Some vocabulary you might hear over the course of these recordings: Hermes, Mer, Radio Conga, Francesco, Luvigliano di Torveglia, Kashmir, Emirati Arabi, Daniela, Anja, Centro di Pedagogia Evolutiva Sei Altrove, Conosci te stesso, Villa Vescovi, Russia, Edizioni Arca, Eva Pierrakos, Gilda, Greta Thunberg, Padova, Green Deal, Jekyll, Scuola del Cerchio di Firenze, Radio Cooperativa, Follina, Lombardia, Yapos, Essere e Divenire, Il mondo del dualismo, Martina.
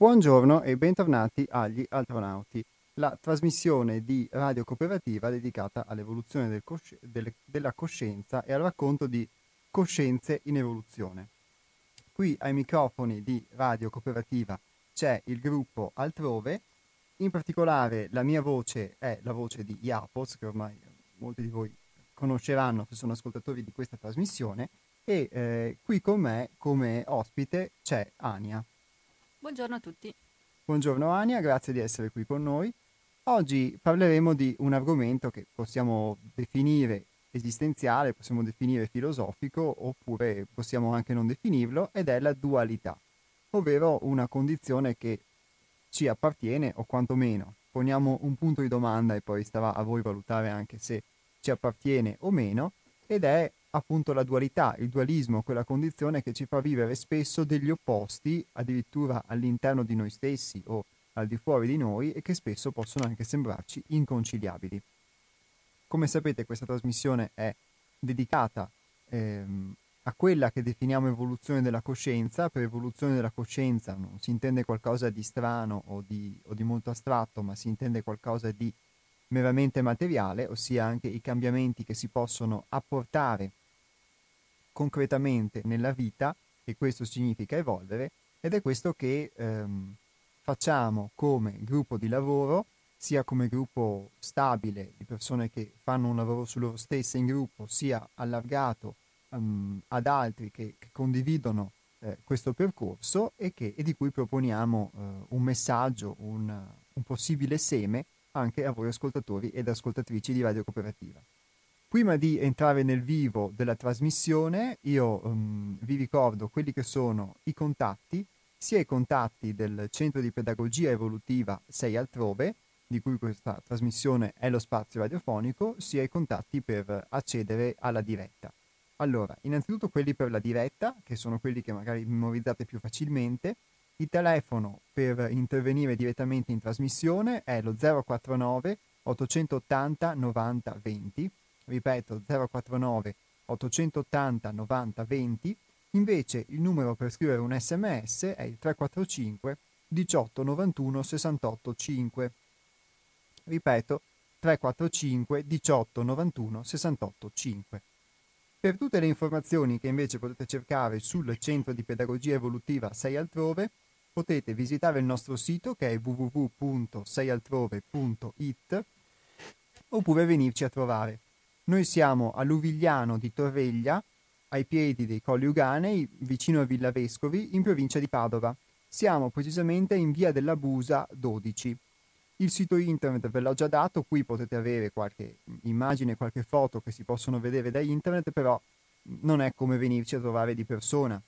Buongiorno e bentornati agli Altronauti, la trasmissione di Radio Cooperativa dedicata all'evoluzione della coscienza e al racconto di coscienze in evoluzione. Qui ai microfoni di Radio Cooperativa c'è il gruppo Altrove, in particolare la mia voce è la voce di Yapos, che ormai molti di voi conosceranno se sono ascoltatori di questa trasmissione, e qui con me come ospite c'è Anja. Buongiorno a tutti. Buongiorno Anja, grazie di essere qui con noi. Oggi parleremo di un argomento che possiamo definire esistenziale, possiamo definire filosofico, oppure possiamo anche non definirlo, ed è la dualità, ovvero una condizione che ci appartiene o quantomeno. Poniamo un punto di domanda e poi starà a voi valutare anche se ci appartiene o meno, ed è appunto la dualità, il dualismo, quella condizione che ci fa vivere spesso degli opposti, addirittura all'interno di noi stessi o al di fuori di noi, e che spesso possono anche sembrarci inconciliabili. Come sapete, questa trasmissione è dedicata a quella che definiamo evoluzione della coscienza. Per evoluzione della coscienza non si intende qualcosa di strano o di molto astratto, ma si intende qualcosa di meramente materiale, ossia anche i cambiamenti che si possono apportare concretamente nella vita, e questo significa evolvere, ed è questo che facciamo come gruppo di lavoro, sia come gruppo stabile di persone che fanno un lavoro su loro stesse in gruppo, sia allargato ad altri che condividono questo percorso e di cui proponiamo un messaggio, un possibile seme anche a voi ascoltatori ed ascoltatrici di Radio Cooperativa. Prima di entrare nel vivo della trasmissione, io vi ricordo quelli che sono i contatti, sia i contatti del Centro di Pedagogia Evolutiva Sei Altrove, di cui questa trasmissione è lo spazio radiofonico, sia i contatti per accedere alla diretta. Allora, innanzitutto quelli per la diretta, che sono quelli che magari memorizzate più facilmente. Il telefono per intervenire direttamente in trasmissione è lo 049 880 90 20, ripeto 049 880 90 20, invece il numero per scrivere un SMS è il 345 18 91 68 5, ripeto 345 18 91 68 5. Per tutte le informazioni che invece potete cercare sul Centro di Pedagogia Evolutiva Sei Altrove, potete visitare il nostro sito che è www.seialtrove.it oppure venirci a trovare. Noi siamo a Luvigliano di Torveglia, ai piedi dei Colli Euganei, vicino a Villa Vescovi, in provincia di Padova. Siamo precisamente in via della Busa 12. Il sito internet ve l'ho già dato, qui potete avere qualche immagine, qualche foto che si possono vedere da internet, però non è come venirci a trovare di persona.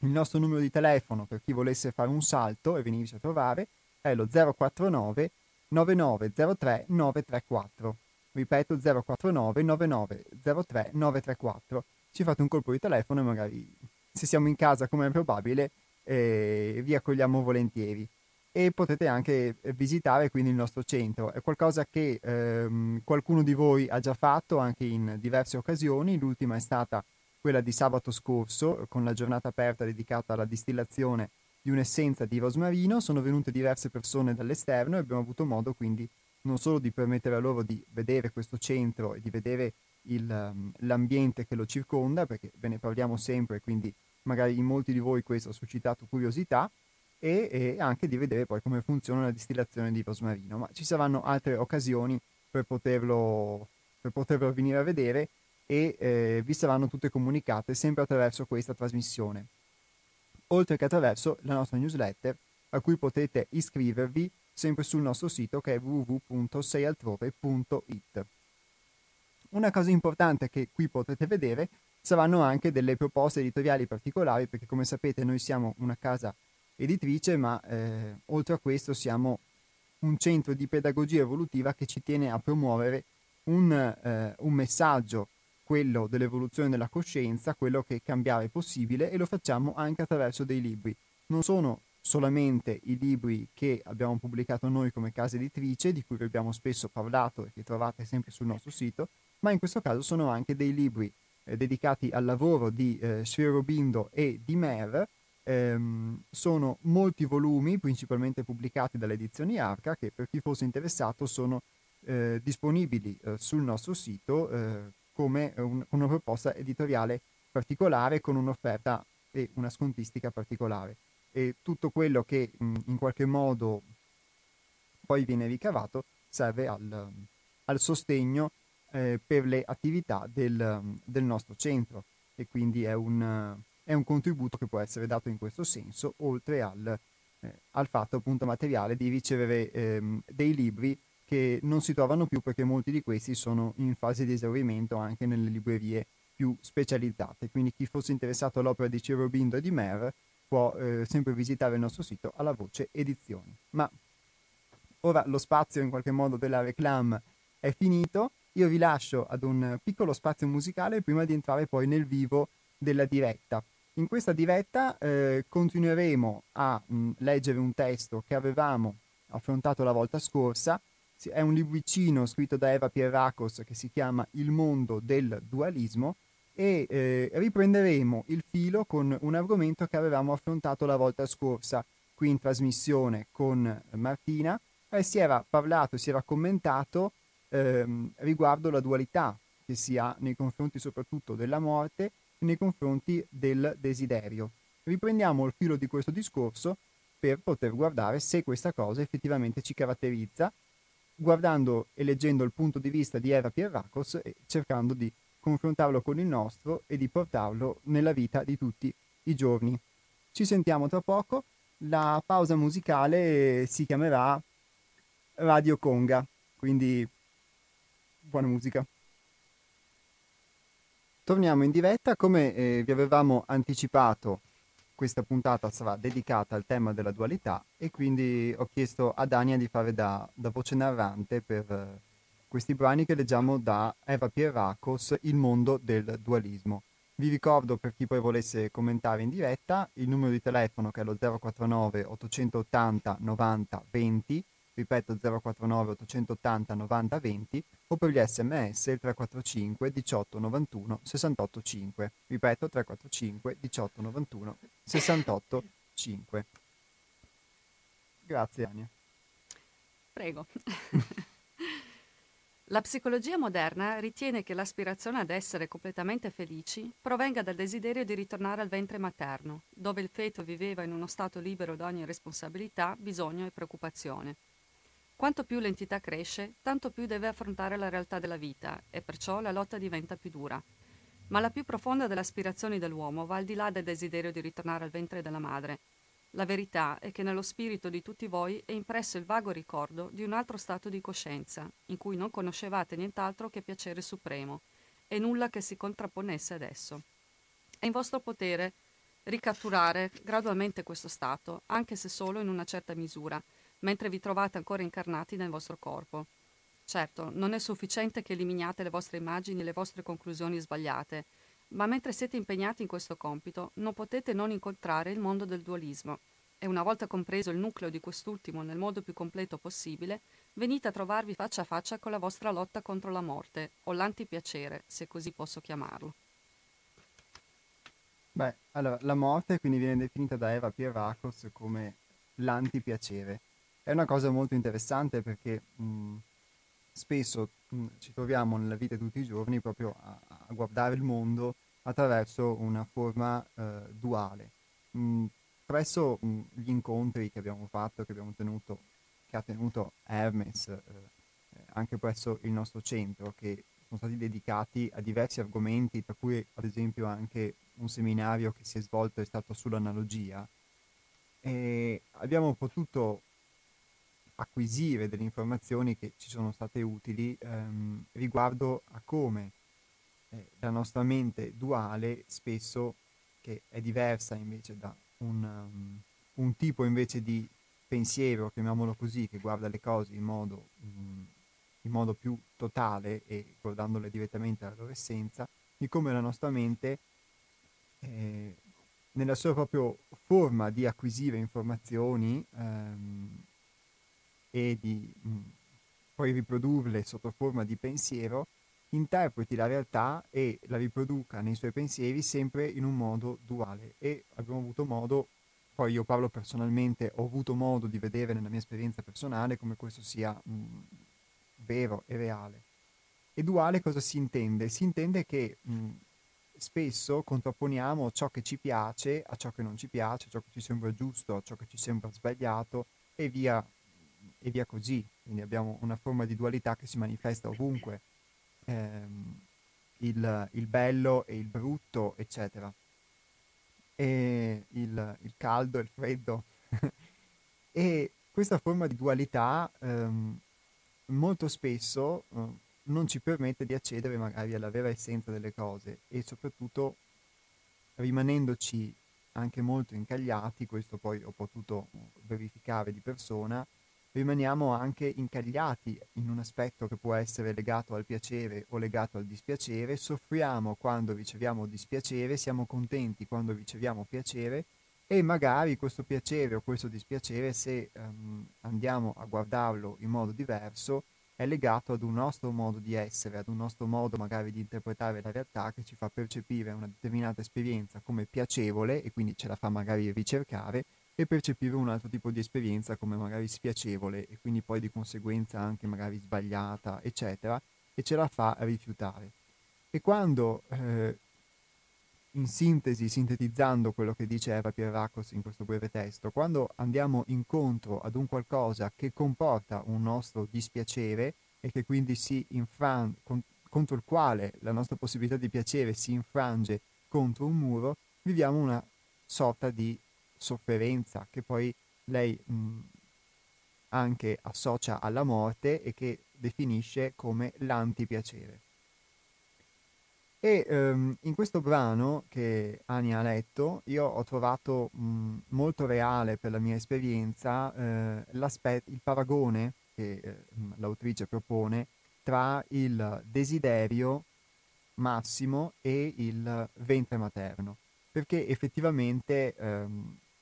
Il nostro numero di telefono per chi volesse fare un salto e venirci a trovare è lo 049 9903 934. Ripeto 049 9903 934. Ci fate un colpo di telefono e magari, se siamo in casa come è probabile, vi accogliamo volentieri. E potete anche visitare quindi il nostro centro. È qualcosa che qualcuno di voi ha già fatto anche in diverse occasioni. L'ultima è stata quella di sabato scorso, con la giornata aperta dedicata alla distillazione di un'essenza di rosmarino. Sono venute diverse persone dall'esterno e abbiamo avuto modo quindi non solo di permettere a loro di vedere questo centro e di vedere l'ambiente che lo circonda, perché ve ne parliamo sempre, quindi magari in molti di voi questo ha suscitato curiosità, e anche di vedere poi come funziona la distillazione di rosmarino, ma ci saranno altre occasioni per poterlo venire a vedere, e vi saranno tutte comunicate sempre attraverso questa trasmissione, oltre che attraverso la nostra newsletter a cui potete iscrivervi sempre sul nostro sito che è www.seialtrove.it. Una cosa importante che qui potrete vedere saranno anche delle proposte editoriali particolari, perché come sapete noi siamo una casa editrice, ma oltre a questo siamo un centro di pedagogia evolutiva che ci tiene a promuovere un messaggio, quello dell'evoluzione della coscienza, quello che cambiare è possibile, e lo facciamo anche attraverso dei libri. Non sono solamente i libri che abbiamo pubblicato noi come casa editrice, di cui vi abbiamo spesso parlato e che trovate sempre sul nostro sito, ma in questo caso sono anche dei libri dedicati al lavoro di Sri Aurobindo e di Mer, Sono molti volumi, principalmente pubblicati dalle Edizioni Arca, che per chi fosse interessato sono disponibili sul nostro sito come una proposta editoriale particolare, con un'offerta e una scontistica particolare. E tutto quello che in qualche modo poi viene ricavato serve al sostegno per le attività del nostro centro, e quindi è un contributo che può essere dato in questo senso, oltre al fatto appunto materiale di ricevere dei libri che non si trovano più, perché molti di questi sono in fase di esaurimento anche nelle librerie più specializzate. Quindi chi fosse interessato all'opera di Sri Aurobindo e di Mer può sempre visitare il nostro sito alla voce Edizioni. Ma ora lo spazio in qualche modo della reclame è finito, io vi lascio ad un piccolo spazio musicale prima di entrare poi nel vivo della diretta. In questa diretta continueremo a leggere un testo che avevamo affrontato la volta scorsa. È un libricino scritto da Eva Pierrakos che si chiama Il mondo del dualismo, e riprenderemo il filo con un argomento che avevamo affrontato la volta scorsa qui in trasmissione con Martina, e si era parlato, si era commentato riguardo la dualità che si ha nei confronti soprattutto della morte, nei confronti del desiderio. Riprendiamo il filo di questo discorso per poter guardare se questa cosa effettivamente ci caratterizza, guardando e leggendo il punto di vista di Eva Pierrakos e cercando di confrontarlo con il nostro e di portarlo nella vita di tutti i giorni. Ci sentiamo tra poco, la pausa musicale si chiamerà Radio Conga, quindi buona musica. Torniamo in diretta. Come vi avevamo anticipato, questa puntata sarà dedicata al tema della dualità, e quindi ho chiesto ad Anja di fare da voce narrante per questi brani che leggiamo da Eva Pierrakos, Il mondo del dualismo. Vi ricordo, per chi poi volesse commentare in diretta, il numero di telefono che è lo 049 880 90 20, ripeto 049 880 90 20, o per gli sms il 345 18 91 68 5, ripeto 345 18 91 68 5. Grazie Ania. Prego. La psicologia moderna ritiene che l'aspirazione ad essere completamente felici provenga dal desiderio di ritornare al ventre materno, dove il feto viveva in uno stato libero da ogni responsabilità, bisogno e preoccupazione. Quanto più l'entità cresce, tanto più deve affrontare la realtà della vita, e perciò la lotta diventa più dura. Ma la più profonda delle aspirazioni dell'uomo va al di là del desiderio di ritornare al ventre della madre. La verità è che nello spirito di tutti voi è impresso il vago ricordo di un altro stato di coscienza, in cui non conoscevate nient'altro che piacere supremo, e nulla che si contrapponesse ad esso. È in vostro potere ricatturare gradualmente questo stato, anche se solo in una certa misura, mentre vi trovate ancora incarnati nel vostro corpo. Certo, non è sufficiente che eliminiate le vostre immagini e le vostre conclusioni sbagliate, ma mentre siete impegnati in questo compito, non potete non incontrare il mondo del dualismo, e una volta compreso il nucleo di quest'ultimo nel modo più completo possibile, venite a trovarvi faccia a faccia con la vostra lotta contro la morte, o l'antipiacere, se così posso chiamarlo. Beh, allora, la morte quindi viene definita da Eva Pierrakos come l'antipiacere. È una cosa molto interessante, perché spesso ci troviamo nella vita di tutti i giorni proprio a guardare il mondo attraverso una forma duale. Presso gli incontri che abbiamo fatto, che ha tenuto Hermes, anche presso il nostro centro, che sono stati dedicati a diversi argomenti, tra cui ad esempio anche un seminario che si è svolto, è stato sull'analogia, e abbiamo potuto acquisire delle informazioni che ci sono state utili riguardo a come la nostra mente duale, spesso, che è diversa invece da un tipo invece di pensiero, chiamiamolo così, che guarda le cose in modo più totale e guardandole direttamente alla loro essenza, di come la nostra mente nella sua propria forma di acquisire informazioni e di poi riprodurle sotto forma di pensiero, interpreti la realtà e la riproduca nei suoi pensieri sempre in un modo duale. E abbiamo avuto modo poi io parlo personalmente, ho avuto modo di vedere nella mia esperienza personale come questo sia vero e reale. E duale cosa si intende? Si intende che spesso contrapponiamo ciò che ci piace a ciò che non ci piace, ciò che ci sembra giusto a ciò che ci sembra sbagliato e via così. Quindi abbiamo una forma di dualità che si manifesta ovunque, il bello e il brutto, eccetera. E il caldo e il freddo. E questa forma di dualità molto spesso non ci permette di accedere magari alla vera essenza delle cose, e soprattutto rimanendoci anche molto incagliati, questo poi ho potuto verificare di persona, rimaniamo anche incagliati in un aspetto che può essere legato al piacere o legato al dispiacere, soffriamo quando riceviamo dispiacere, siamo contenti quando riceviamo piacere, e magari questo piacere o questo dispiacere, se andiamo a guardarlo in modo diverso, è legato ad un nostro modo di essere, ad un nostro modo magari di interpretare la realtà che ci fa percepire una determinata esperienza come piacevole, e quindi ce la fa magari ricercare, e percepire un altro tipo di esperienza come magari spiacevole, e quindi poi di conseguenza anche magari sbagliata, eccetera, e ce la fa rifiutare. E quando, in sintesi, sintetizzando quello che dice Eva Pierrakos in questo breve testo, quando andiamo incontro ad un qualcosa che comporta un nostro dispiacere e che quindi si infrange, contro il quale la nostra possibilità di piacere si infrange contro un muro, viviamo una sorta di sofferenza che poi lei anche associa alla morte e che definisce come l'antipiacere. E in questo brano che Anja ha letto io ho trovato molto reale per la mia esperienza il paragone che l'autrice propone tra il desiderio massimo e il ventre materno, perché effettivamente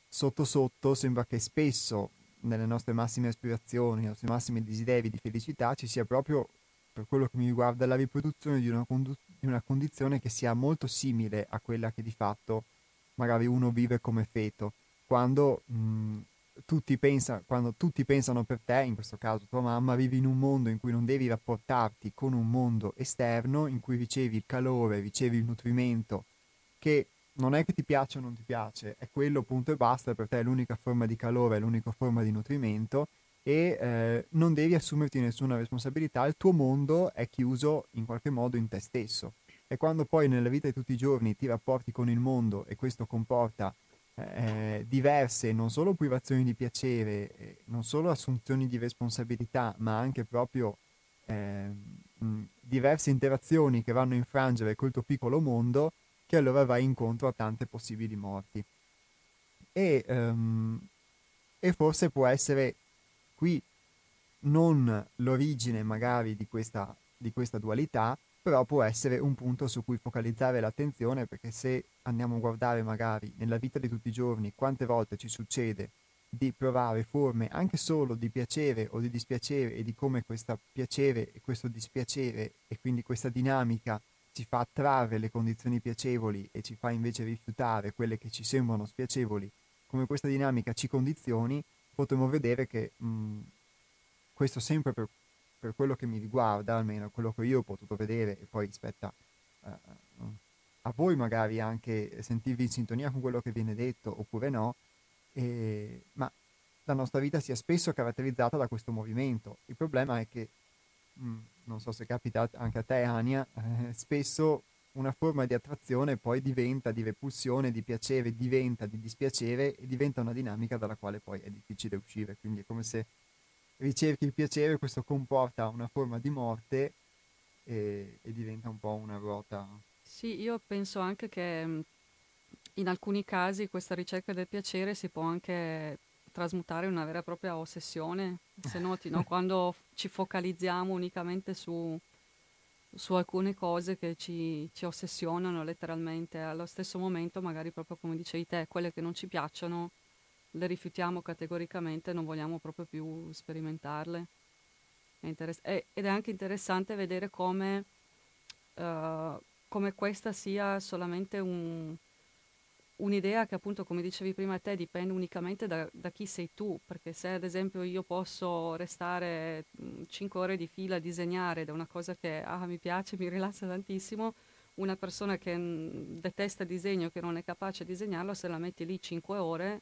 sotto sotto sembra che spesso nelle nostre massime aspirazioni, nei nostri massimi desideri di felicità ci sia proprio, per quello che mi riguarda, la riproduzione di una condizione che sia molto simile a quella che di fatto magari uno vive come feto. Quando, quando tutti pensano per te, in questo caso tua mamma, vivi in un mondo in cui non devi rapportarti con un mondo esterno, in cui ricevi il calore, ricevi il nutrimento, che non è che ti piace o non ti piace, è quello punto e basta, per te è l'unica forma di calore, è l'unica forma di nutrimento, e non devi assumerti nessuna responsabilità, il tuo mondo è chiuso in qualche modo in te stesso. E quando poi nella vita di tutti i giorni ti rapporti con il mondo e questo comporta diverse, non solo privazioni di piacere, non solo assunzioni di responsabilità, ma anche proprio diverse interazioni che vanno a infrangere col tuo piccolo mondo, che allora vai incontro a tante possibili morti. E forse può essere qui non l'origine magari di questa dualità, però può essere un punto su cui focalizzare l'attenzione, perché se andiamo a guardare magari nella vita di tutti i giorni quante volte ci succede di provare forme anche solo di piacere o di dispiacere, e di come questo piacere e questo dispiacere e quindi questa dinamica ci fa attrarre le condizioni piacevoli e ci fa invece rifiutare quelle che ci sembrano spiacevoli, come questa dinamica ci condizioni, potremmo vedere che questo, sempre per quello che mi riguarda, almeno quello che io ho potuto vedere, e poi spetta a voi magari anche sentirvi in sintonia con quello che viene detto oppure no, ma la nostra vita sia spesso caratterizzata da questo movimento. Il problema è che non so se capita anche a te, Anja, spesso una forma di attrazione poi diventa di repulsione, di piacere diventa di dispiacere, e diventa una dinamica dalla quale poi è difficile uscire. Quindi è come se ricerchi il piacere, questo comporta una forma di morte, e diventa un po' una ruota. Sì, io penso anche che in alcuni casi questa ricerca del piacere si può anche trasmutare in una vera e propria ossessione, se noti, no? Quando ci focalizziamo unicamente su alcune cose che ci ossessionano letteralmente, allo stesso momento magari, proprio come dicevi te, quelle che non ci piacciono le rifiutiamo categoricamente, non vogliamo proprio più sperimentarle. Ed è anche interessante vedere come questa sia solamente un'idea che appunto, come dicevi prima te, dipende unicamente da chi sei tu, perché se ad esempio io posso restare 5 ore di fila a disegnare ed è una cosa che mi piace, mi rilassa tantissimo, una persona che detesta il disegno, che non è capace di disegnarlo, se la metti lì 5 ore,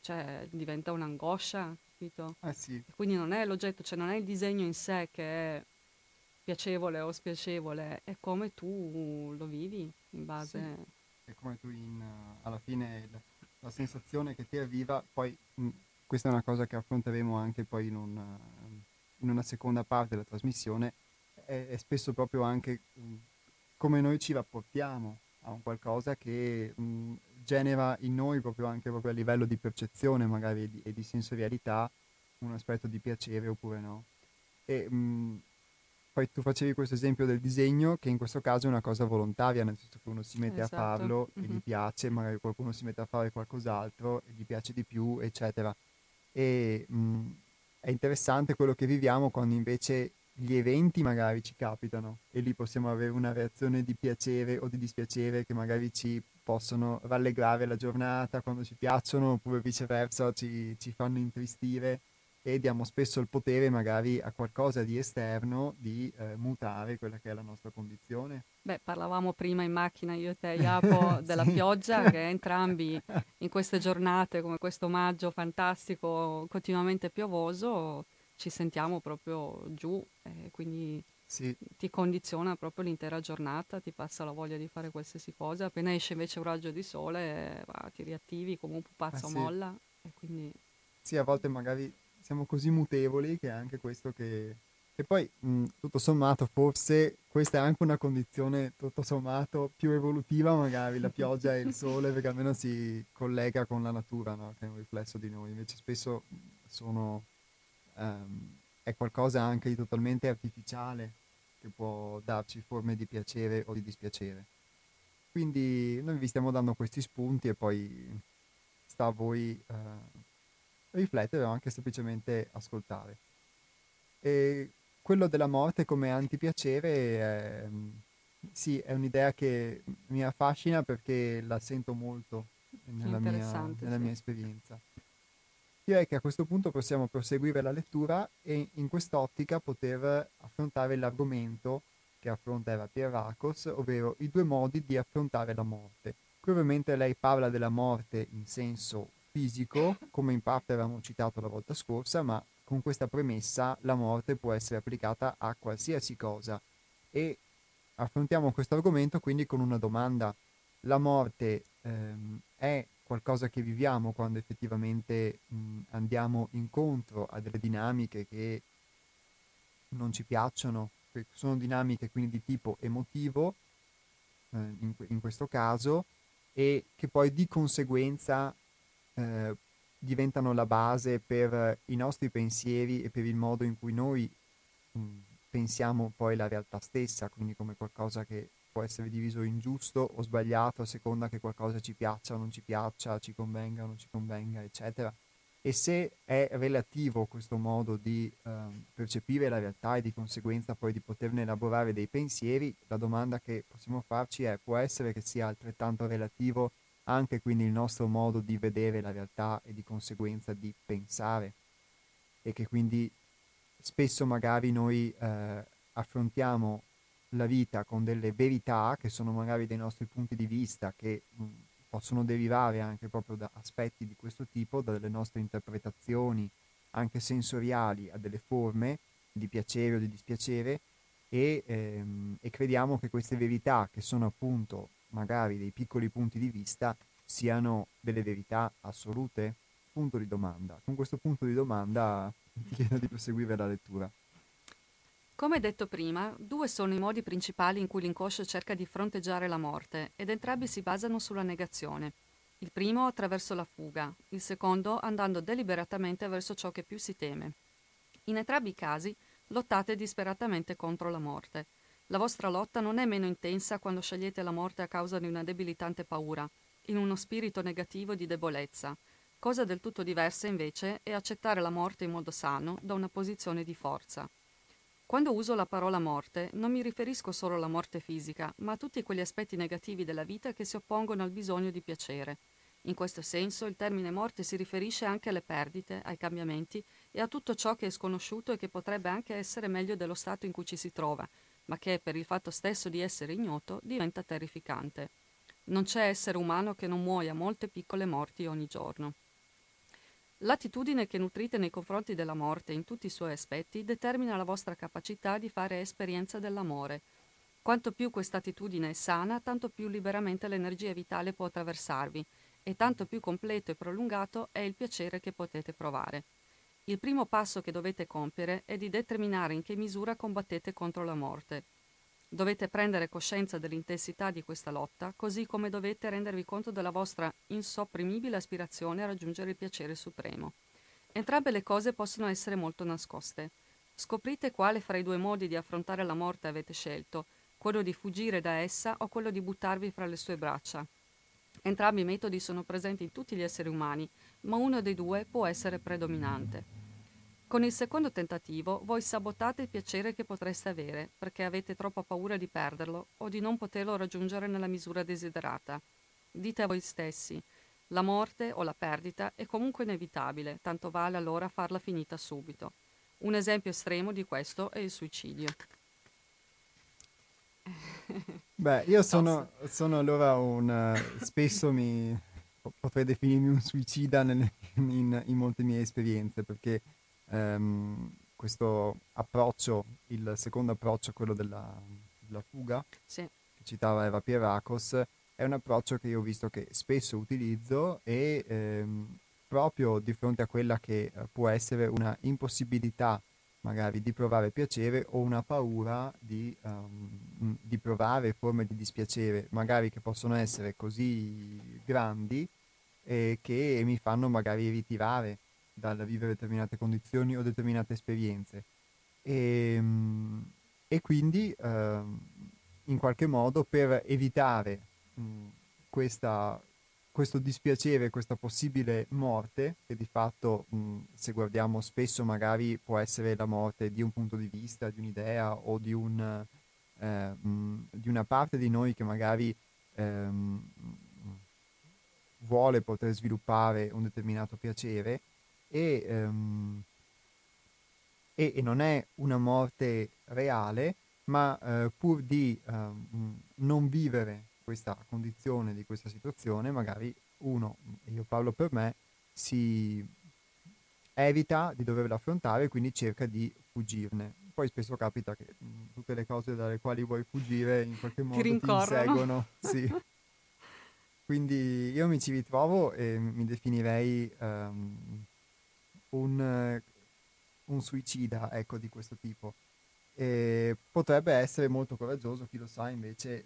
cioè diventa un'angoscia, capito? Eh sì. Quindi non è l'oggetto, cioè non è il disegno in sé che è piacevole o spiacevole, è come tu lo vivi in base... Sì. E come tu alla fine la sensazione che ti avviva, poi questa è una cosa che affronteremo anche poi in una seconda parte della trasmissione, è spesso proprio anche come noi ci rapportiamo a un qualcosa che genera in noi proprio anche proprio a livello di percezione magari e di sensorialità un aspetto di piacere oppure no. E poi tu facevi questo esempio del disegno, che in questo caso è una cosa volontaria, nel senso che uno si mette a farlo e gli piace, magari qualcuno si mette a fare qualcos'altro e gli piace di più, eccetera. E è interessante quello che viviamo quando invece gli eventi magari ci capitano e lì possiamo avere una reazione di piacere o di dispiacere che magari ci possono rallegrare la giornata quando ci piacciono, oppure viceversa ci fanno intristire. E diamo spesso il potere magari a qualcosa di esterno di mutare quella che è la nostra condizione. Beh, parlavamo prima in macchina io e te, Iapo, della pioggia, che entrambi in queste giornate, come questo maggio fantastico, continuamente piovoso, ci sentiamo proprio giù, quindi sì. Ti condiziona proprio l'intera giornata, ti passa la voglia di fare qualsiasi cosa, appena esce invece un raggio di sole ti riattivi come un pupazzo molla. E quindi... Sì, a volte magari... Siamo così mutevoli che è anche questo che... E poi, tutto sommato, forse questa è anche una condizione, tutto sommato, più evolutiva magari, la pioggia e il sole, perché almeno si collega con la natura, no? Che è un riflesso di noi. Invece spesso è qualcosa anche di totalmente artificiale, che può darci forme di piacere o di dispiacere. Quindi noi vi stiamo dando questi spunti e poi sta a voi... riflettere o anche semplicemente ascoltare. E quello della morte come antipiacere è un'idea che mi affascina perché la sento molto nella mia esperienza. Direi che a questo punto possiamo proseguire la lettura e in quest'ottica poter affrontare l'argomento che affronta Eva Pierrakos, ovvero i due modi di affrontare la morte. Qui ovviamente lei parla della morte in senso fisico, come in parte avevamo citato la volta scorsa, ma con questa premessa la morte può essere applicata a qualsiasi cosa. E affrontiamo questo argomento quindi con una domanda. La morte è qualcosa che viviamo quando effettivamente andiamo incontro a delle dinamiche che non ci piacciono, che sono dinamiche quindi di tipo emotivo, in questo caso, e che poi di conseguenza diventano la base per i nostri pensieri e per il modo in cui noi pensiamo poi la realtà stessa, quindi come qualcosa che può essere diviso in giusto o sbagliato a seconda che qualcosa ci piaccia o non ci piaccia, ci convenga o non ci convenga, eccetera. E se è relativo questo modo di percepire la realtà e di conseguenza poi di poterne elaborare dei pensieri, la domanda che possiamo farci è: può essere che sia altrettanto relativo anche quindi il nostro modo di vedere la realtà e di conseguenza di pensare, e che quindi spesso magari noi affrontiamo la vita con delle verità che sono magari dei nostri punti di vista che possono derivare anche proprio da aspetti di questo tipo, dalle nostre interpretazioni anche sensoriali a delle forme di piacere o di dispiacere, e crediamo che queste verità, che sono appunto magari dei piccoli punti di vista, siano delle verità assolute? Punto di domanda. Con questo punto di domanda ti chiedo di proseguire la lettura. Come detto prima, due sono i modi principali in cui l'inconscio cerca di fronteggiare la morte, ed entrambi si basano sulla negazione. Il primo attraverso la fuga, il secondo andando deliberatamente verso ciò che più si teme. In entrambi i casi lottate disperatamente contro la morte. La vostra lotta non è meno intensa quando scegliete la morte a causa di una debilitante paura, in uno spirito negativo di debolezza. Cosa del tutto diversa, invece, è accettare la morte in modo sano, da una posizione di forza. Quando uso la parola morte, non mi riferisco solo alla morte fisica, ma a tutti quegli aspetti negativi della vita che si oppongono al bisogno di piacere. In questo senso, il termine morte si riferisce anche alle perdite, ai cambiamenti e a tutto ciò che è sconosciuto e che potrebbe anche essere meglio dello stato in cui ci si trova, ma che, per il fatto stesso di essere ignoto, diventa terrificante. Non c'è essere umano che non muoia molte piccole morti ogni giorno. L'attitudine che nutrite nei confronti della morte in tutti i suoi aspetti determina la vostra capacità di fare esperienza dell'amore. Quanto più questa attitudine è sana, tanto più liberamente l'energia vitale può attraversarvi e tanto più completo e prolungato è il piacere che potete provare. Il primo passo che dovete compiere è di determinare in che misura combattete contro la morte. Dovete prendere coscienza dell'intensità di questa lotta, così come dovete rendervi conto della vostra insopprimibile aspirazione a raggiungere il piacere supremo. Entrambe le cose possono essere molto nascoste. Scoprite quale fra i due modi di affrontare la morte avete scelto, quello di fuggire da essa o quello di buttarvi fra le sue braccia. Entrambi i metodi sono presenti in tutti gli esseri umani, ma uno dei due può essere predominante. Con il secondo tentativo voi sabotate il piacere che potreste avere perché avete troppa paura di perderlo o di non poterlo raggiungere nella misura desiderata. Dite a voi stessi, la morte o la perdita è comunque inevitabile, tanto vale allora farla finita subito. Un esempio estremo di questo è il suicidio. Beh, io sono allora spesso potrei definirmi un suicida in molte mie esperienze perché questo approccio, il secondo approccio, quello della fuga, sì, che citava Eva Pierrakos, è un approccio che io ho visto che spesso utilizzo e proprio di fronte a quella che può essere una impossibilità magari di provare piacere o una paura di provare forme di dispiacere magari che possono essere così grandi che mi fanno magari ritirare dal vivere determinate condizioni o determinate esperienze e quindi in qualche modo per evitare questo dispiacere, questa possibile morte che di fatto se guardiamo spesso magari può essere la morte di un punto di vista, di un'idea o di una parte di noi che magari vuole poter sviluppare un determinato piacere. E non è una morte reale, ma pur di non vivere questa condizione, di questa situazione, magari uno, io parlo per me, si evita di doverla affrontare e quindi cerca di fuggirne. Poi spesso capita che tutte le cose dalle quali vuoi fuggire in qualche modo ti inseguono. Sì. Quindi io mi ci ritrovo e mi definirei un suicida, ecco, di questo tipo. E potrebbe essere molto coraggioso, chi lo sa, invece,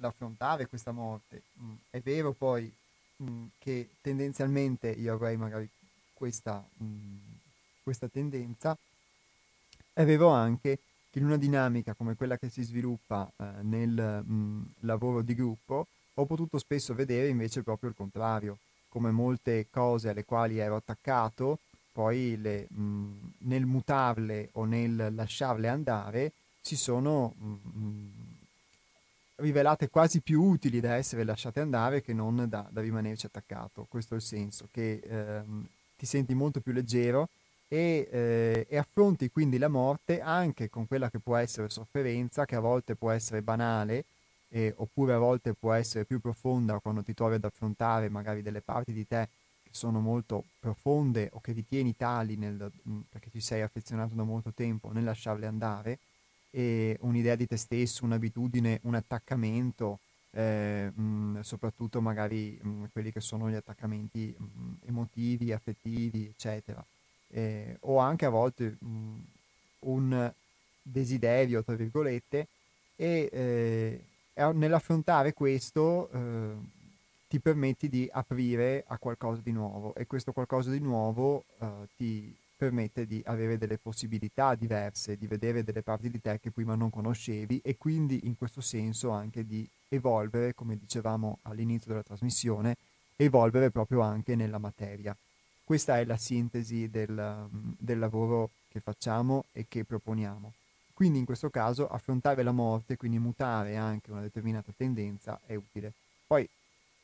l'affrontare questa morte. È vero poi che tendenzialmente io avrei magari questa tendenza, è vero anche che in una dinamica come quella che si sviluppa nel lavoro di gruppo, ho potuto spesso vedere invece proprio il contrario, come molte cose alle quali ero attaccato, poi nel mutarle o nel lasciarle andare si sono rivelate quasi più utili da essere lasciate andare che non da rimanerci attaccato. Questo è il senso, che ti senti molto più leggero e affronti quindi la morte anche con quella che può essere sofferenza, che a volte può essere banale, oppure a volte può essere più profonda quando ti trovi ad affrontare magari delle parti di te che sono molto profonde o che ritieni tali perché ci sei affezionato da molto tempo nel lasciarle andare, e un'idea di te stesso, un'abitudine, un attaccamento, soprattutto magari quelli che sono gli attaccamenti emotivi, affettivi, eccetera, o anche a volte un desiderio, tra virgolette, e nell'affrontare questo ti permetti di aprire a qualcosa di nuovo, e questo qualcosa di nuovo ti permette di avere delle possibilità diverse, di vedere delle parti di te che prima non conoscevi e quindi in questo senso anche di evolvere, come dicevamo all'inizio della trasmissione, evolvere proprio anche nella materia. Questa è la sintesi del lavoro che che facciamo e che proponiamo. Quindi in questo caso affrontare la morte, quindi mutare anche una determinata tendenza, è utile. Poi,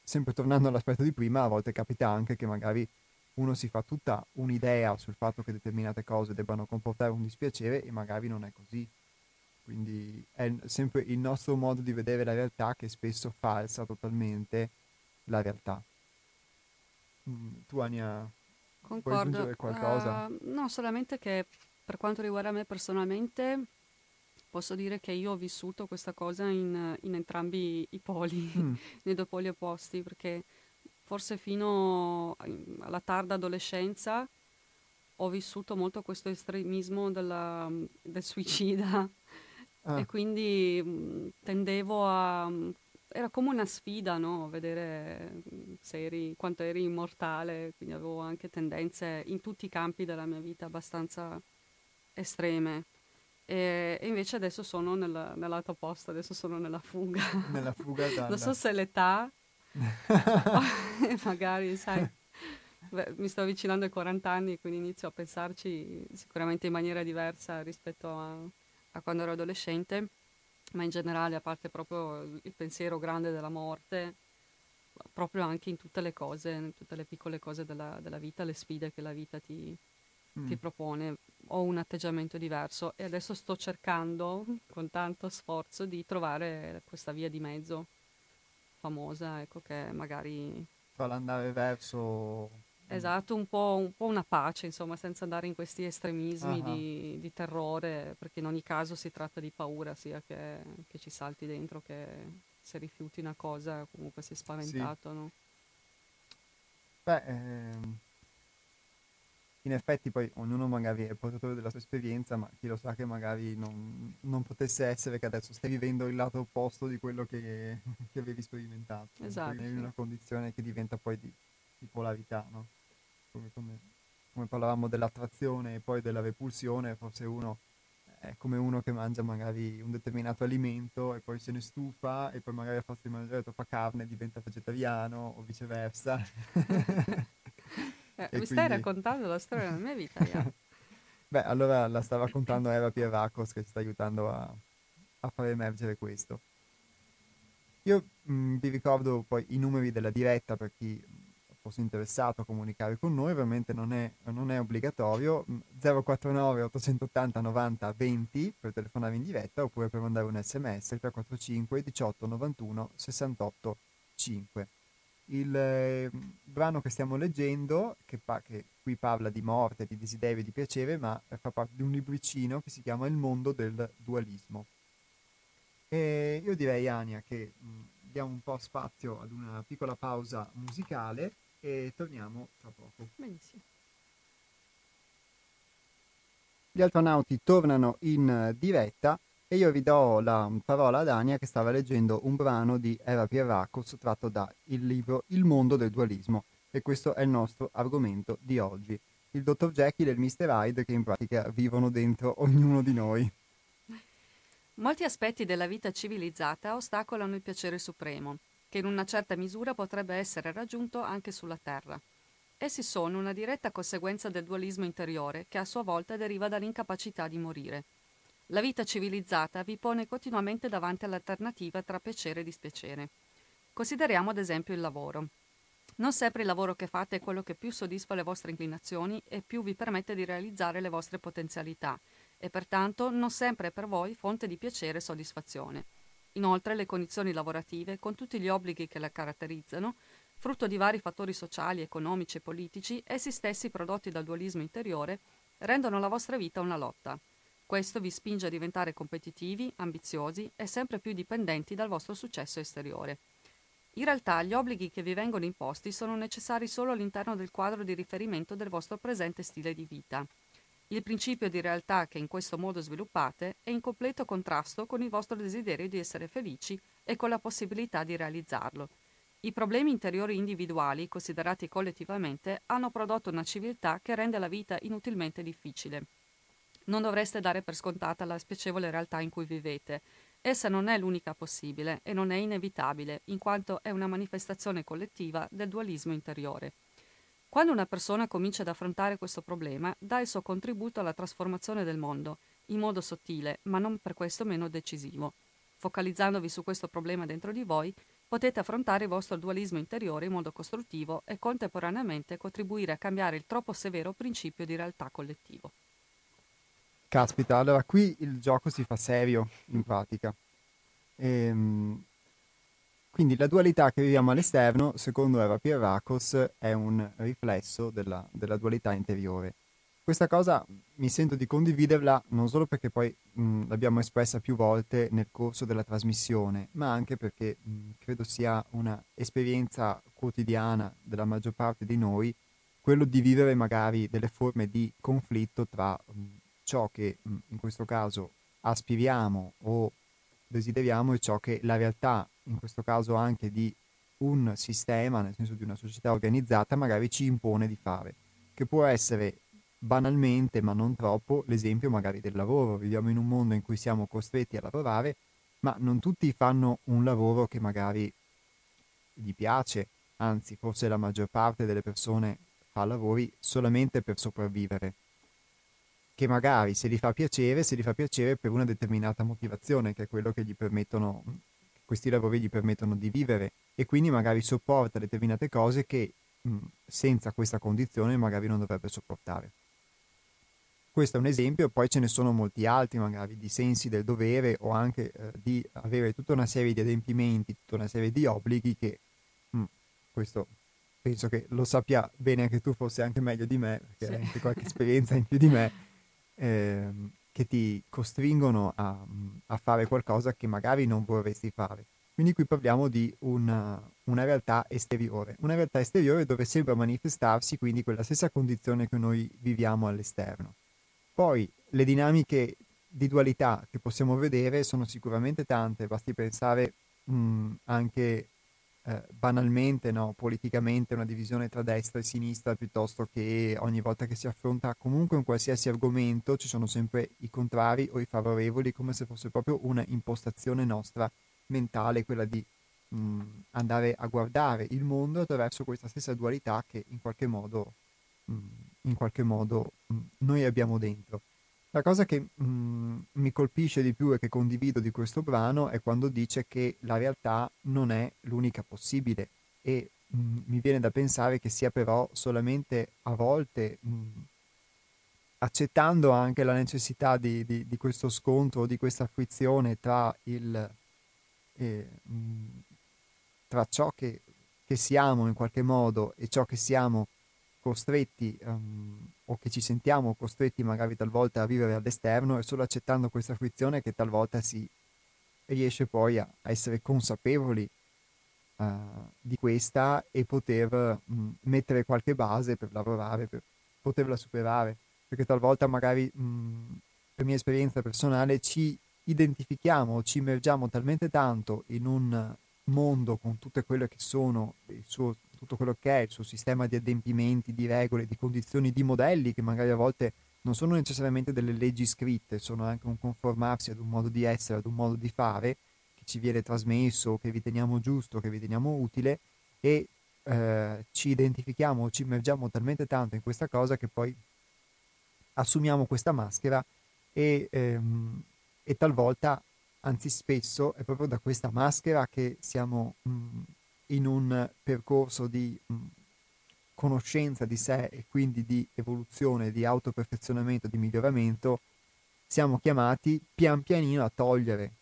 sempre tornando all'aspetto di prima, a volte capita anche che magari uno si fa tutta un'idea sul fatto che determinate cose debbano comportare un dispiacere e magari non è così. Quindi è sempre il nostro modo di vedere la realtà che spesso falsa totalmente la realtà. Tu, Ania, concordo. Puoi aggiungere qualcosa? No, solamente che per quanto riguarda me personalmente posso dire che io ho vissuto questa cosa in entrambi i poli, nei due poli opposti, perché forse fino alla tarda adolescenza ho vissuto molto questo estremismo del suicida. E quindi tendevo a... Era come una sfida, no? Vedere quanto eri immortale, quindi avevo anche tendenze in tutti i campi della mia vita abbastanza estreme. E invece adesso sono nella lato opposto, adesso sono nella fuga. Nella fuga d'Anna. Non so se l'età... magari, sai... mi sto avvicinando ai 40 anni, quindi inizio a pensarci sicuramente in maniera diversa rispetto a quando ero adolescente, ma in generale, a parte proprio il pensiero grande della morte, proprio anche in tutte le cose, in tutte le piccole cose della vita, le sfide che la vita ti propone, ho un atteggiamento diverso e adesso sto cercando con tanto sforzo di trovare questa via di mezzo famosa, ecco, che magari fa l'andare verso... Esatto, un po' una pace, insomma, senza andare in questi estremismi di terrore, perché in ogni caso si tratta di paura, sia che ci salti dentro, che se rifiuti una cosa comunque sei spaventato, sì. No? Beh, in effetti poi ognuno magari è portatore della sua esperienza, ma chi lo sa che magari non potesse essere che adesso stai vivendo il lato opposto di quello che avevi sperimentato. Esatto. In una condizione che diventa poi di polarità, no? Come parlavamo dell'attrazione e poi della repulsione, forse uno è come uno che mangia magari un determinato alimento e poi se ne stufa e poi magari a forza di mangiare troppa carne diventa vegetariano o viceversa. Mi stai raccontando la storia della mia vita, yeah. Beh, allora la sta raccontando Eva Pierrakos, che ci sta aiutando a far emergere questo. Io vi ricordo poi i numeri della diretta per chi fosse interessato a comunicare con noi, ovviamente non è obbligatorio, 049 880 90 20 per telefonare in diretta oppure per mandare un sms, 345 18 91 68 5. Il brano che stiamo leggendo, che qui parla di morte, di desiderio e di piacere, ma fa parte di un libricino che si chiama Il mondo del dualismo. E io direi, Ania, che diamo un po' spazio ad una piccola pausa musicale e torniamo tra poco. Benissimo. Gli Altronauti tornano in diretta e io ridò la parola ad Ania, che stava leggendo un brano di Eva Pierrakos tratto dal libro Il mondo del dualismo, e questo è il nostro argomento di oggi, il dottor Jekyll e il Mr. Hyde, che in pratica vivono dentro ognuno di noi. Molti aspetti della vita civilizzata ostacolano il piacere supremo, che in una certa misura potrebbe essere raggiunto anche sulla Terra. Essi sono una diretta conseguenza del dualismo interiore, che a sua volta deriva dall'incapacità di morire. La vita civilizzata vi pone continuamente davanti all'alternativa tra piacere e dispiacere. Consideriamo ad esempio il lavoro. Non sempre il lavoro che fate è quello che più soddisfa le vostre inclinazioni e più vi permette di realizzare le vostre potenzialità, e pertanto non sempre è per voi fonte di piacere e soddisfazione. Inoltre le condizioni lavorative, con tutti gli obblighi che la caratterizzano, frutto di vari fattori sociali, economici e politici, essi stessi prodotti dal dualismo interiore, rendono la vostra vita una lotta. Questo vi spinge a diventare competitivi, ambiziosi e sempre più dipendenti dal vostro successo esteriore. In realtà gli obblighi che vi vengono imposti sono necessari solo all'interno del quadro di riferimento del vostro presente stile di vita. Il principio di realtà che in questo modo sviluppate è in completo contrasto con il vostro desiderio di essere felici e con la possibilità di realizzarlo. I problemi interiori individuali, considerati collettivamente, hanno prodotto una civiltà che rende la vita inutilmente difficile. Non dovreste dare per scontata la spiacevole realtà in cui vivete. Essa non è l'unica possibile e non è inevitabile, in quanto è una manifestazione collettiva del dualismo interiore. Quando una persona comincia ad affrontare questo problema, dà il suo contributo alla trasformazione del mondo, in modo sottile, ma non per questo meno decisivo. Focalizzandovi su questo problema dentro di voi, potete affrontare il vostro dualismo interiore in modo costruttivo e contemporaneamente contribuire a cambiare il troppo severo principio di realtà collettivo. Caspita, allora qui il gioco si fa serio, in pratica. Quindi la dualità che viviamo all'esterno, secondo Eva Pierrakos, è un riflesso della dualità interiore. Questa cosa mi sento di condividerla non solo perché poi l'abbiamo espressa più volte nel corso della trasmissione, ma anche perché credo sia una esperienza quotidiana della maggior parte di noi, quello di vivere magari delle forme di conflitto tra ciò che in questo caso aspiriamo o desideriamo e ciò che la realtà, in questo caso anche di un sistema, nel senso di una società organizzata, magari ci impone di fare, che può essere banalmente, ma non troppo, l'esempio magari del lavoro. Viviamo in un mondo in cui siamo costretti a lavorare, ma non tutti fanno un lavoro che magari gli piace, anzi forse la maggior parte delle persone fa lavori solamente per sopravvivere, che magari se li fa piacere per una determinata motivazione, che è quello che gli permettono, questi lavori gli permettono di vivere, e quindi magari sopporta determinate cose che senza questa condizione magari non dovrebbe sopportare. Questo è un esempio, poi ce ne sono molti altri magari di sensi del dovere o anche di avere tutta una serie di adempimenti, tutta una serie di obblighi che questo penso che lo sappia bene anche tu, forse anche meglio di me, perché hai anche qualche esperienza in più di me, che ti costringono a fare qualcosa che magari non vorresti fare. Quindi qui parliamo di una realtà esteriore. Una realtà esteriore dove sembra manifestarsi quindi quella stessa condizione che noi viviamo all'esterno. Poi le dinamiche di dualità che possiamo vedere sono sicuramente tante, basti pensare anche banalmente, no, politicamente, una divisione tra destra e sinistra, piuttosto che ogni volta che si affronta comunque un qualsiasi argomento ci sono sempre i contrari o i favorevoli, come se fosse proprio una impostazione nostra mentale, quella di andare a guardare il mondo attraverso questa stessa dualità che in qualche modo noi abbiamo dentro. La cosa che mi colpisce di più e che condivido di questo brano è quando dice che la realtà non è l'unica possibile, e mi viene da pensare che sia però solamente a volte, accettando anche la necessità di questo scontro, di questa frizione tra ciò che siamo in qualche modo e ciò che siamo costretti o che ci sentiamo costretti magari talvolta a vivere all'esterno, e solo accettando questa frizione che talvolta si riesce poi a essere consapevoli di questa e poter mettere qualche base per lavorare, per poterla superare, perché talvolta magari per mia esperienza personale ci identifichiamo, ci immergiamo talmente tanto in un mondo con tutte quelle che sono tutto quello che è il suo sistema di adempimenti, di regole, di condizioni, di modelli che magari a volte non sono necessariamente delle leggi scritte, sono anche un conformarsi ad un modo di essere, ad un modo di fare che ci viene trasmesso, che riteniamo giusto, che riteniamo utile, e ci identifichiamo, ci immergiamo talmente tanto in questa cosa che poi assumiamo questa maschera e talvolta, anzi spesso, è proprio da questa maschera che siamo in un percorso di conoscenza di sé e quindi di evoluzione, di autoperfezionamento, di miglioramento, siamo chiamati pian pianino a togliere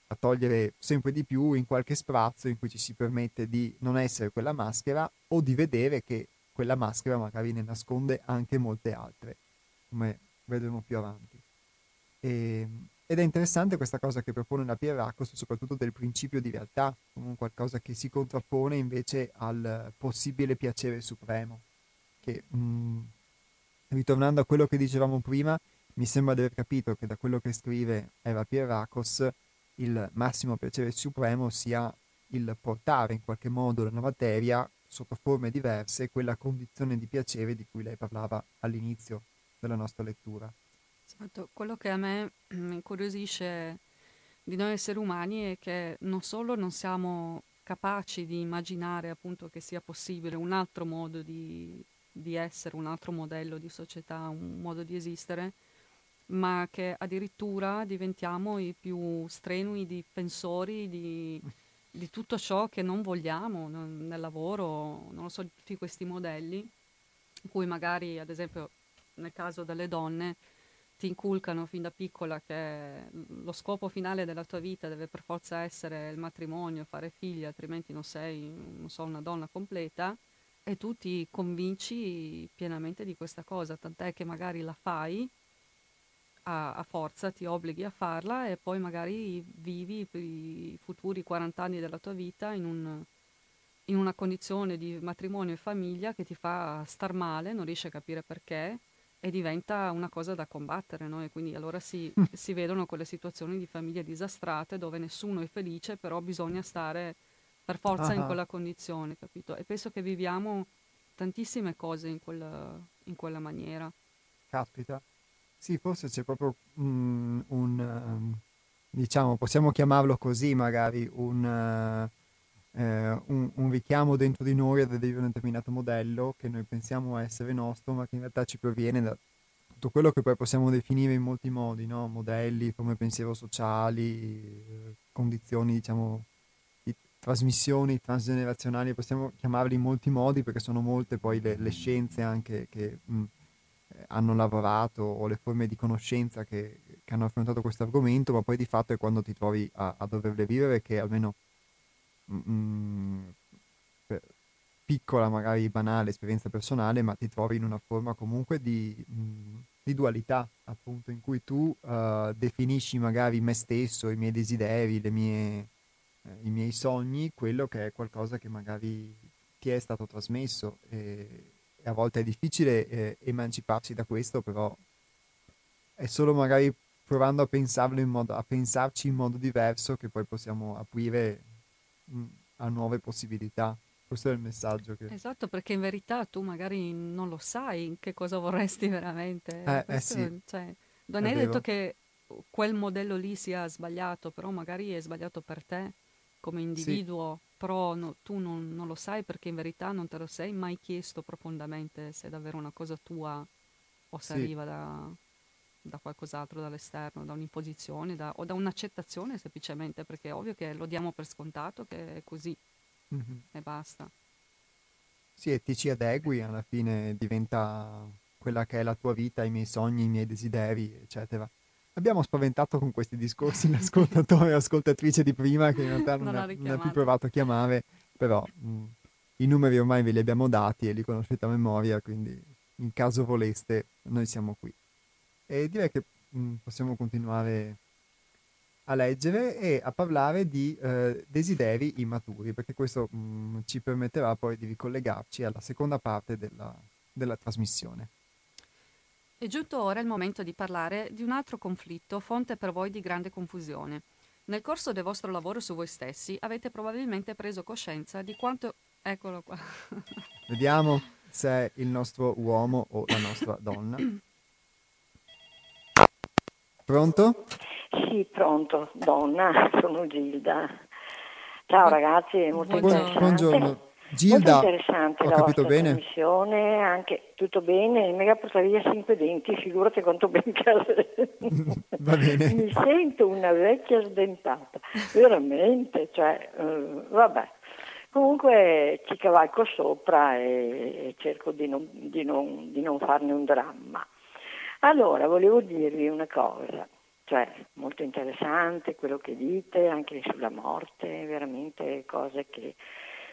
sempre di più in qualche sprazzo in cui ci si permette di non essere quella maschera o di vedere che quella maschera magari ne nasconde anche molte altre, come vedremo più avanti. Ed è interessante questa cosa che propone la Pierrakos, soprattutto del principio di realtà, come un qualcosa che si contrappone invece al possibile piacere supremo, che ritornando a quello che dicevamo prima, mi sembra di aver capito che da quello che scrive Eva Pierrakos il massimo piacere supremo sia il portare in qualche modo la materia sotto forme diverse, quella condizione di piacere di cui lei parlava all'inizio della nostra lettura. Quello che a me incuriosisce di noi esseri umani è che non solo non siamo capaci di immaginare appunto che sia possibile un altro modo di di essere, un altro modello di società, un modo di esistere, ma che addirittura diventiamo i più strenui difensori di tutto ciò che non vogliamo nel lavoro, non lo so, tutti questi modelli in cui magari, ad esempio nel caso delle donne, ti inculcano fin da piccola che lo scopo finale della tua vita deve per forza essere il matrimonio, fare figli, altrimenti non sei, non so, una donna completa, e tu ti convinci pienamente di questa cosa, tant'è che magari la fai a forza, ti obblighi a farla, e poi magari vivi per i futuri 40 anni della tua vita in una condizione di matrimonio e famiglia che ti fa star male, non riesci a capire perché, e diventa una cosa da combattere, no? E quindi allora si vedono quelle situazioni di famiglie disastrate dove nessuno è felice, però bisogna stare per forza in quella condizione, capito? E penso che viviamo tantissime cose in quella maniera. Caspita. Sì, forse c'è proprio diciamo, possiamo chiamarlo così magari, un richiamo dentro di noi ad un determinato modello che noi pensiamo essere nostro, ma che in realtà ci proviene da tutto quello che poi possiamo definire in molti modi, no? Modelli, forme pensiero sociali, condizioni, diciamo, di trasmissioni transgenerazionali, possiamo chiamarli in molti modi, perché sono molte poi le scienze anche che... hanno lavorato, o le forme di conoscenza che hanno affrontato questo argomento, ma poi di fatto è quando ti trovi a doverle vivere che, almeno per piccola, magari banale esperienza personale, ma ti trovi in una forma comunque di dualità, appunto, in cui tu definisci magari me stesso, i miei desideri, i miei sogni, quello che è qualcosa che magari ti è stato trasmesso, e a volte è difficile emanciparsi da questo, però è solo magari provando a pensarlo a pensarci in modo diverso che poi possiamo aprire a nuove possibilità. Questo è il messaggio che... Esatto, perché in verità tu magari non lo sai che cosa vorresti veramente. Questo, sì. Cioè, non hai detto che quel modello lì sia sbagliato, però magari è sbagliato per te come individuo. Sì. Però no, tu non lo sai, perché in verità non te lo sei mai chiesto profondamente se è davvero una cosa tua o se arriva da qualcos'altro, dall'esterno, da un'imposizione o da un'accettazione semplicemente, perché è ovvio che lo diamo per scontato che è così e basta. Sì, e ti ci adegui, alla fine diventa quella che è la tua vita, i miei sogni, i miei desideri, eccetera. Abbiamo spaventato con questi discorsi l'ascoltatore e ascoltatrice di prima, che in realtà non ha più provato a chiamare, però i numeri ormai ve li abbiamo dati e li conoscete a memoria, quindi in caso voleste noi siamo qui. E direi che possiamo continuare a leggere e a parlare di desideri immaturi, perché questo ci permetterà poi di ricollegarci alla seconda parte della trasmissione. È giunto ora il momento di parlare di un altro conflitto, fonte per voi di grande confusione. Nel corso del vostro lavoro su voi stessi avete probabilmente preso coscienza di quanto... Eccolo qua. Vediamo se è il nostro uomo o la nostra donna. Pronto? Sì, pronto, donna, sono Gilda. Ciao ragazzi, è molto interessante. Buongiorno. Gilda, molto interessante, ho la capito vostra bene. Trasmissione, anche tutto bene, il mega porta via 5 denti, figurati quanto ben va bene. Mi sento una vecchia sdentata, veramente, cioè, vabbè. Comunque ci cavalco sopra e cerco di non farne un dramma. Allora, volevo dirvi una cosa, cioè, molto interessante quello che dite, anche sulla morte, veramente cose che...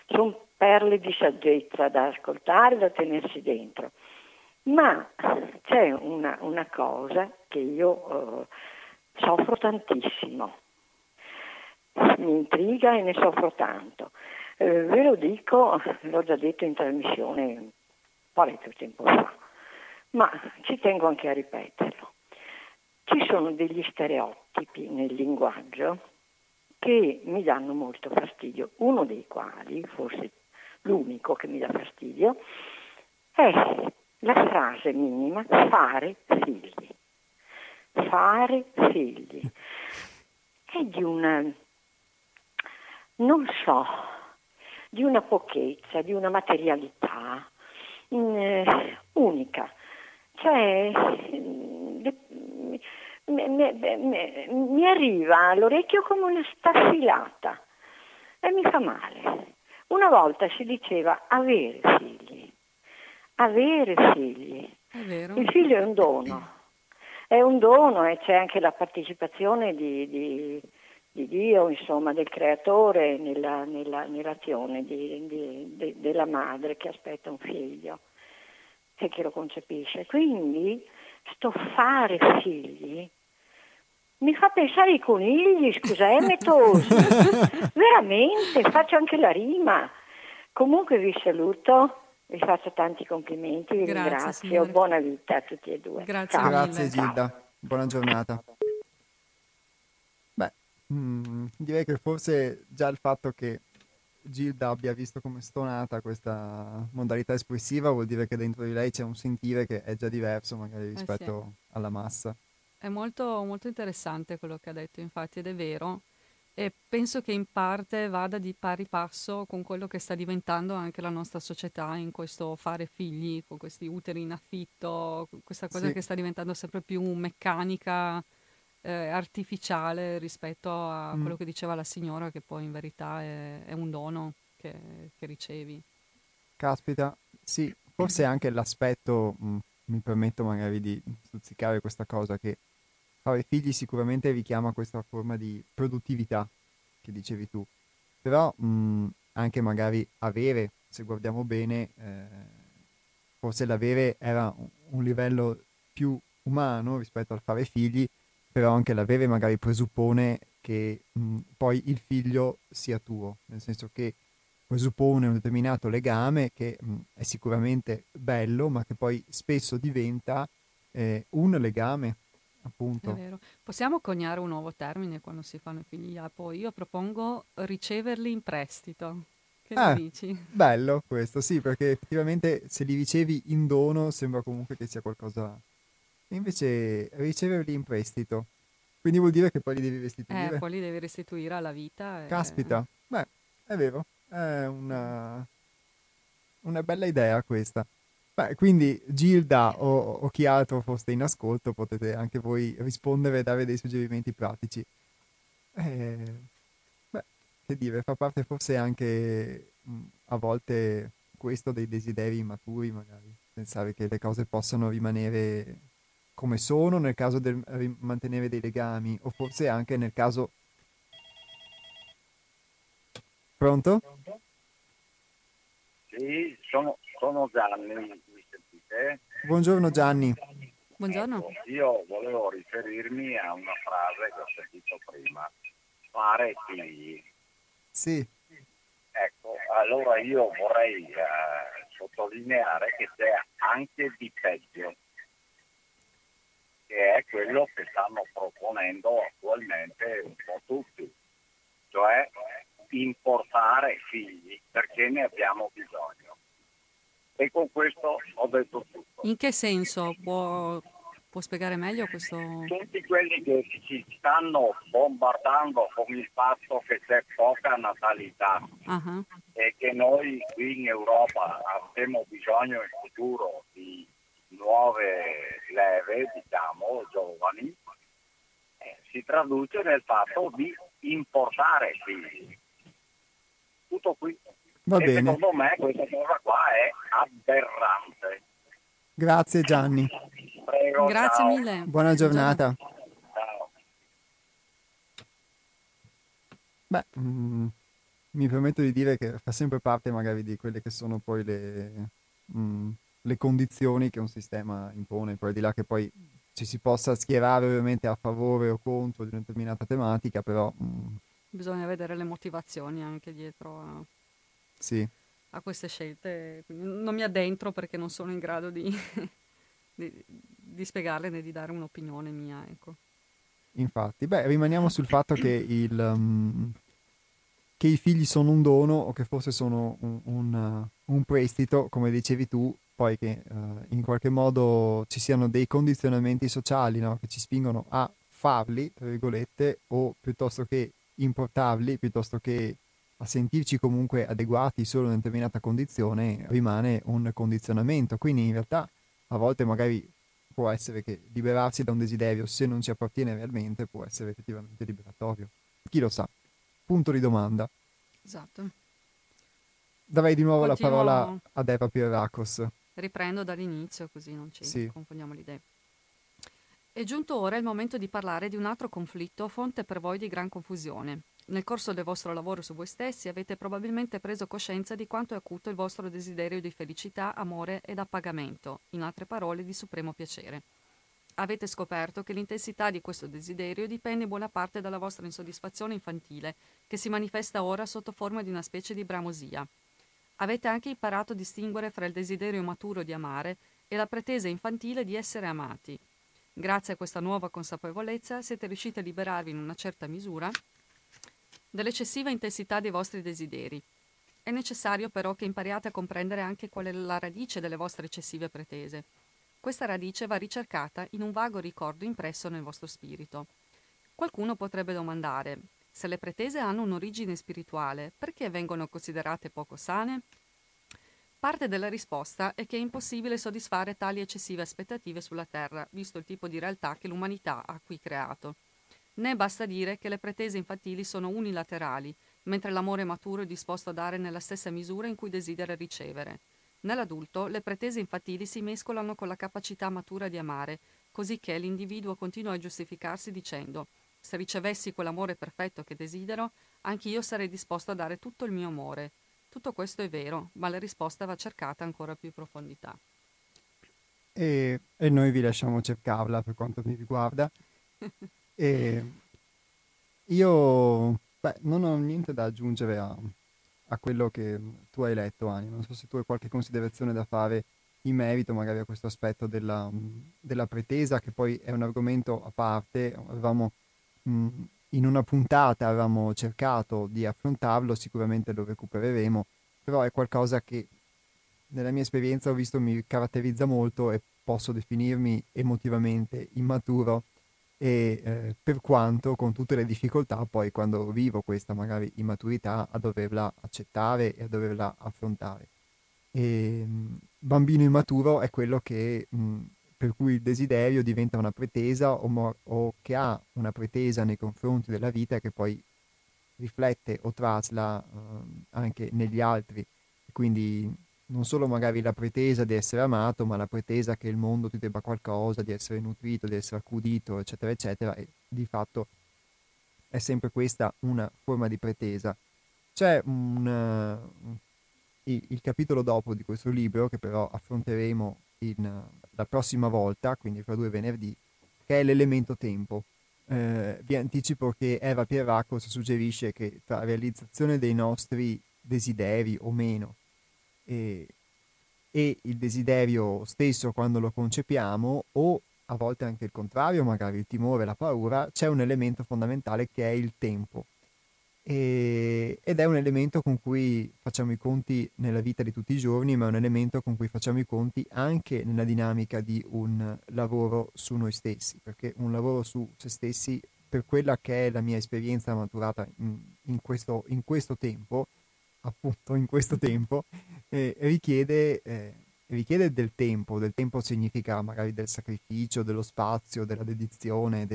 sono perle di saggezza da ascoltare, da tenersi dentro. Ma c'è una cosa che io soffro tantissimo, mi intriga e ne soffro tanto. Ve lo dico, l'ho già detto in trasmissione parecchio tempo fa, ma ci tengo anche a ripeterlo. Ci sono degli stereotipi nel linguaggio che mi danno molto fastidio, uno dei quali, forse l'unico che mi dà fastidio, è la frase minima fare figli. Fare figli. È di una, non so, di una pochezza, di una materialità, unica. Cioè, mi arriva all'orecchio come una staffilata e mi fa male. Una volta si diceva avere figli. Avere figli. È vero. Il figlio è un dono. È un dono e c'è anche la partecipazione di Dio, insomma, del creatore nell'azione della madre che aspetta un figlio e che lo concepisce. Quindi sto fare figli mi fa pensare ai conigli, metosi, veramente, faccio anche la rima. Comunque vi saluto. Vi faccio tanti complimenti, vi ringrazio, signora. Buona vita a tutti e due. Grazie Gilda, buona giornata. Beh, direi che forse già il fatto che Gilda abbia visto come stonata questa modalità espressiva vuol dire che dentro di lei c'è un sentire che è già diverso magari rispetto alla massa. È molto, molto interessante quello che ha detto, infatti, ed è vero. E penso che in parte vada di pari passo con quello che sta diventando anche la nostra società in questo fare figli, con questi uteri in affitto, questa cosa che sta diventando sempre più meccanica, artificiale rispetto a quello che diceva la signora, che poi in verità è un dono che ricevi. Caspita, sì, forse anche l'aspetto, mi permetto magari di stuzzicare questa cosa, che fare figli sicuramente richiama questa forma di produttività che dicevi tu, però anche magari avere, se guardiamo bene, forse l'avere era un livello più umano rispetto al fare figli, però anche l'avere magari presuppone che poi il figlio sia tuo, nel senso che presuppone un determinato legame che è sicuramente bello, ma che poi spesso diventa un legame. Appunto. È vero. Possiamo coniare un nuovo termine quando si fanno i figli Yapo? Io propongo riceverli in prestito. Che ne dici? Bello questo, sì, perché effettivamente se li ricevi in dono sembra comunque che sia qualcosa. Invece riceverli in prestito, quindi vuol dire che poi li devi restituire. Poi li devi restituire alla vita. E... Caspita, beh, è vero, è una bella idea questa. Beh, quindi Gilda o chi altro foste in ascolto potete anche voi rispondere e dare dei suggerimenti pratici. Beh, che dire, fa parte forse anche a volte questo dei desideri immaturi magari, pensare che le cose possano rimanere come sono nel caso del mantenere dei legami, o forse anche nel caso... Pronto? Sì, sono Gianni. Buongiorno Gianni. Buongiorno. Ecco, io volevo riferirmi a una frase che ho sentito prima, fare figli. Sì. Ecco, allora io vorrei sottolineare che c'è anche di peggio, che è quello che stanno proponendo attualmente un po' tutti, cioè importare figli perché ne abbiamo bisogno. E con questo ho detto tutto. In che senso? Può spiegare meglio questo? Tutti quelli che ci stanno bombardando con il fatto che c'è poca natalità e che noi qui in Europa avremo bisogno in futuro di nuove leve, diciamo, giovani, si traduce nel fatto di importare figli. Tutto qui. Va bene. Secondo me questa cosa qua è aberrante. Grazie Gianni. Prego, grazie ciao. Mille. Buona giornata. Ciao. Beh, mi permetto di dire che fa sempre parte magari di quelle che sono poi le condizioni che un sistema impone, poi di là che poi ci si possa schierare ovviamente a favore o contro di una determinata tematica, però... Bisogna vedere le motivazioni anche dietro a queste scelte. Non mi addentro perché non sono in grado di spiegarle né di dare un'opinione mia, ecco. Infatti, beh, rimaniamo sul fatto che che i figli sono un dono, o che forse sono un prestito, come dicevi tu, poi che in qualche modo ci siano dei condizionamenti sociali, no? Che ci spingono a farli, tra virgolette, o piuttosto che importarli, piuttosto che a sentirci comunque adeguati solo in una determinata condizione rimane un condizionamento. Quindi in realtà a volte magari può essere che liberarsi da un desiderio, se non ci appartiene realmente, può essere effettivamente liberatorio. Chi lo sa? Punto di domanda. Esatto. Darei di nuovo la parola ad Eva Pierrakos. Riprendo dall'inizio, così non ci confondiamo le idee. È giunto ora il momento di parlare di un altro conflitto, fonte per voi di gran confusione. Nel corso del vostro lavoro su voi stessi avete probabilmente preso coscienza di quanto è acuto il vostro desiderio di felicità, amore ed appagamento, in altre parole di supremo piacere. Avete scoperto che l'intensità di questo desiderio dipende in buona parte dalla vostra insoddisfazione infantile, che si manifesta ora sotto forma di una specie di bramosia. Avete anche imparato a distinguere fra il desiderio maturo di amare e la pretesa infantile di essere amati. Grazie a questa nuova consapevolezza siete riusciti a liberarvi in una certa misura dell'eccessiva intensità dei vostri desideri. È necessario però che impariate a comprendere anche qual è la radice delle vostre eccessive pretese. Questa radice va ricercata in un vago ricordo impresso nel vostro spirito. Qualcuno potrebbe domandare: se le pretese hanno un'origine spirituale, perché vengono considerate poco sane? Parte della risposta è che è impossibile soddisfare tali eccessive aspettative sulla Terra, visto il tipo di realtà che l'umanità ha qui creato. Né basta dire che le pretese infantili sono unilaterali, mentre l'amore maturo è disposto a dare nella stessa misura in cui desidera ricevere. Nell'adulto le pretese infantili si mescolano con la capacità matura di amare, così che l'individuo continua a giustificarsi dicendo: se ricevessi quell'amore perfetto che desidero, anch'io sarei disposto a dare tutto il mio amore. Tutto questo è vero, ma la risposta va cercata ancora più in profondità. E noi vi lasciamo cercarla per quanto mi riguarda. Io non ho niente da aggiungere a quello che tu hai letto, Anja. Non so se tu hai qualche considerazione da fare in merito magari a questo aspetto della pretesa, che poi è un argomento a parte. In una puntata avevamo cercato di affrontarlo, sicuramente lo recupereremo, però è qualcosa che nella mia esperienza ho visto mi caratterizza molto e posso definirmi emotivamente immaturo, e per quanto con tutte le difficoltà poi quando vivo questa magari immaturità a doverla accettare e a doverla affrontare. E bambino immaturo è quello che... per cui il desiderio diventa una pretesa o che ha una pretesa nei confronti della vita che poi riflette o trasla anche negli altri. Quindi non solo magari la pretesa di essere amato, ma la pretesa che il mondo ti debba qualcosa, di essere nutrito, di essere accudito, eccetera, eccetera. E di fatto è sempre questa una forma di pretesa. C'è il capitolo dopo di questo libro, che però affronteremo la prossima volta, quindi fra 2 venerdì, che è l'elemento tempo. Vi anticipo che Eva Pierrakos suggerisce che tra realizzazione dei nostri desideri o meno e il desiderio stesso quando lo concepiamo, o a volte anche il contrario, magari il timore, la paura, c'è un elemento fondamentale che è il tempo. Ed è un elemento con cui facciamo i conti nella vita di tutti i giorni, ma è un elemento con cui facciamo i conti anche nella dinamica di un lavoro su noi stessi, perché un lavoro su se stessi, per quella che è la mia esperienza maturata in questo tempo, richiede del tempo. Del tempo significa magari del sacrificio, dello spazio, della dedizione,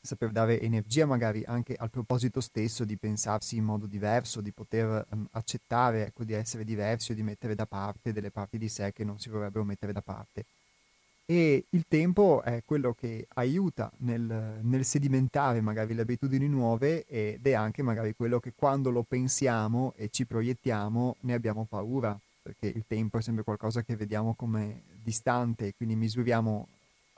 saper dare energia magari anche al proposito stesso di pensarsi in modo diverso, di poter accettare di essere diversi o di mettere da parte delle parti di sé che non si vorrebbero mettere da parte. E il tempo è quello che aiuta nel sedimentare magari le abitudini nuove, ed è anche magari quello che quando lo pensiamo e ci proiettiamo ne abbiamo paura, perché il tempo è sempre qualcosa che vediamo come distante, quindi misuriamo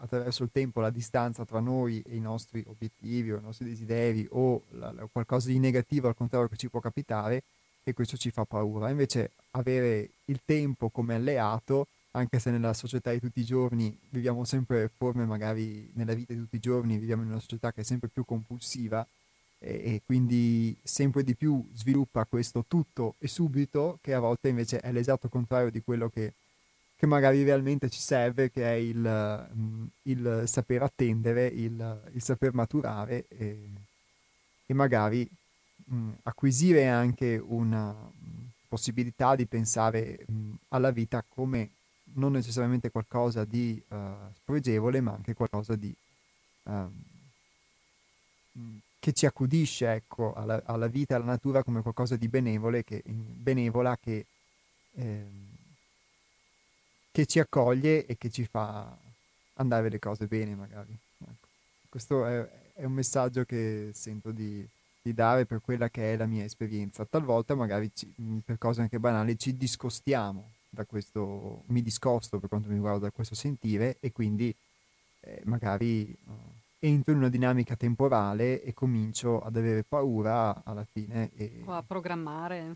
attraverso il tempo la distanza tra noi e i nostri obiettivi o i nostri desideri, o qualcosa di negativo al contrario che ci può capitare, e questo ci fa paura. Invece avere il tempo come alleato, anche se nella società di tutti i giorni viviamo sempre forme, magari nella vita di tutti i giorni viviamo in una società che è sempre più compulsiva e quindi sempre di più sviluppa questo tutto e subito, che a volte invece è l'esatto contrario di quello che magari realmente ci serve, che è il saper attendere, il saper maturare e magari acquisire anche una possibilità di pensare alla vita come non necessariamente qualcosa di spregevole, ma anche qualcosa di che ci accudisce, ecco, alla vita, alla natura, come qualcosa di benevola che ci accoglie e che ci fa andare le cose bene, magari. Ecco. Questo è un messaggio che sento di dare per quella che è la mia esperienza. Talvolta magari per cose anche banali ci discostiamo da questo, mi discosto per quanto mi riguarda da questo sentire, e quindi magari entro in una dinamica temporale e comincio ad avere paura alla fine o a programmare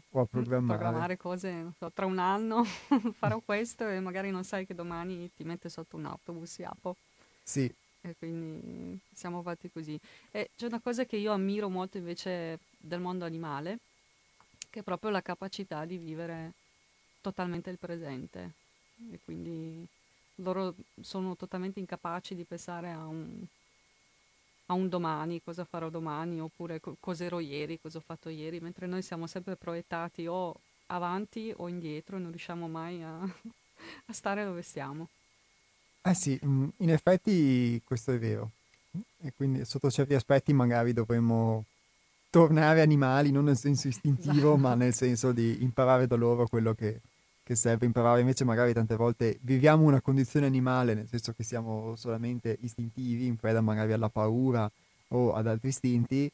cose, non so, tra un anno farò questo, e magari non sai che domani ti mette sotto un autobus Yapo. Sì. E quindi siamo fatti così. E c'è una cosa che io ammiro molto invece del mondo animale, che è proprio la capacità di vivere totalmente il presente, e quindi loro sono totalmente incapaci di pensare a un domani, cosa farò domani, oppure cosa ero ieri, cosa ho fatto ieri, mentre noi siamo sempre proiettati o avanti o indietro, e non riusciamo mai a stare dove stiamo. Ah sì, in effetti questo è vero, e quindi sotto certi aspetti magari dovremmo tornare animali, non nel senso istintivo, esatto, ma nel senso di imparare da loro quello che serve imparare. Invece magari tante volte viviamo una condizione animale, nel senso che siamo solamente istintivi, in preda magari alla paura o ad altri istinti,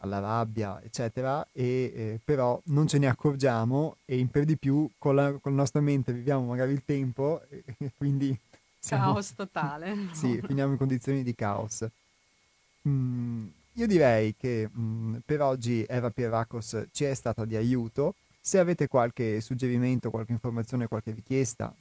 alla rabbia eccetera, e però non ce ne accorgiamo, e in per di più con la nostra mente viviamo magari il tempo, e quindi siamo, caos totale. Sì, finiamo in condizioni di caos. Io direi che per oggi Eva Pierrakos ci è stata di aiuto. Se avete qualche suggerimento, qualche informazione, qualche richiesta,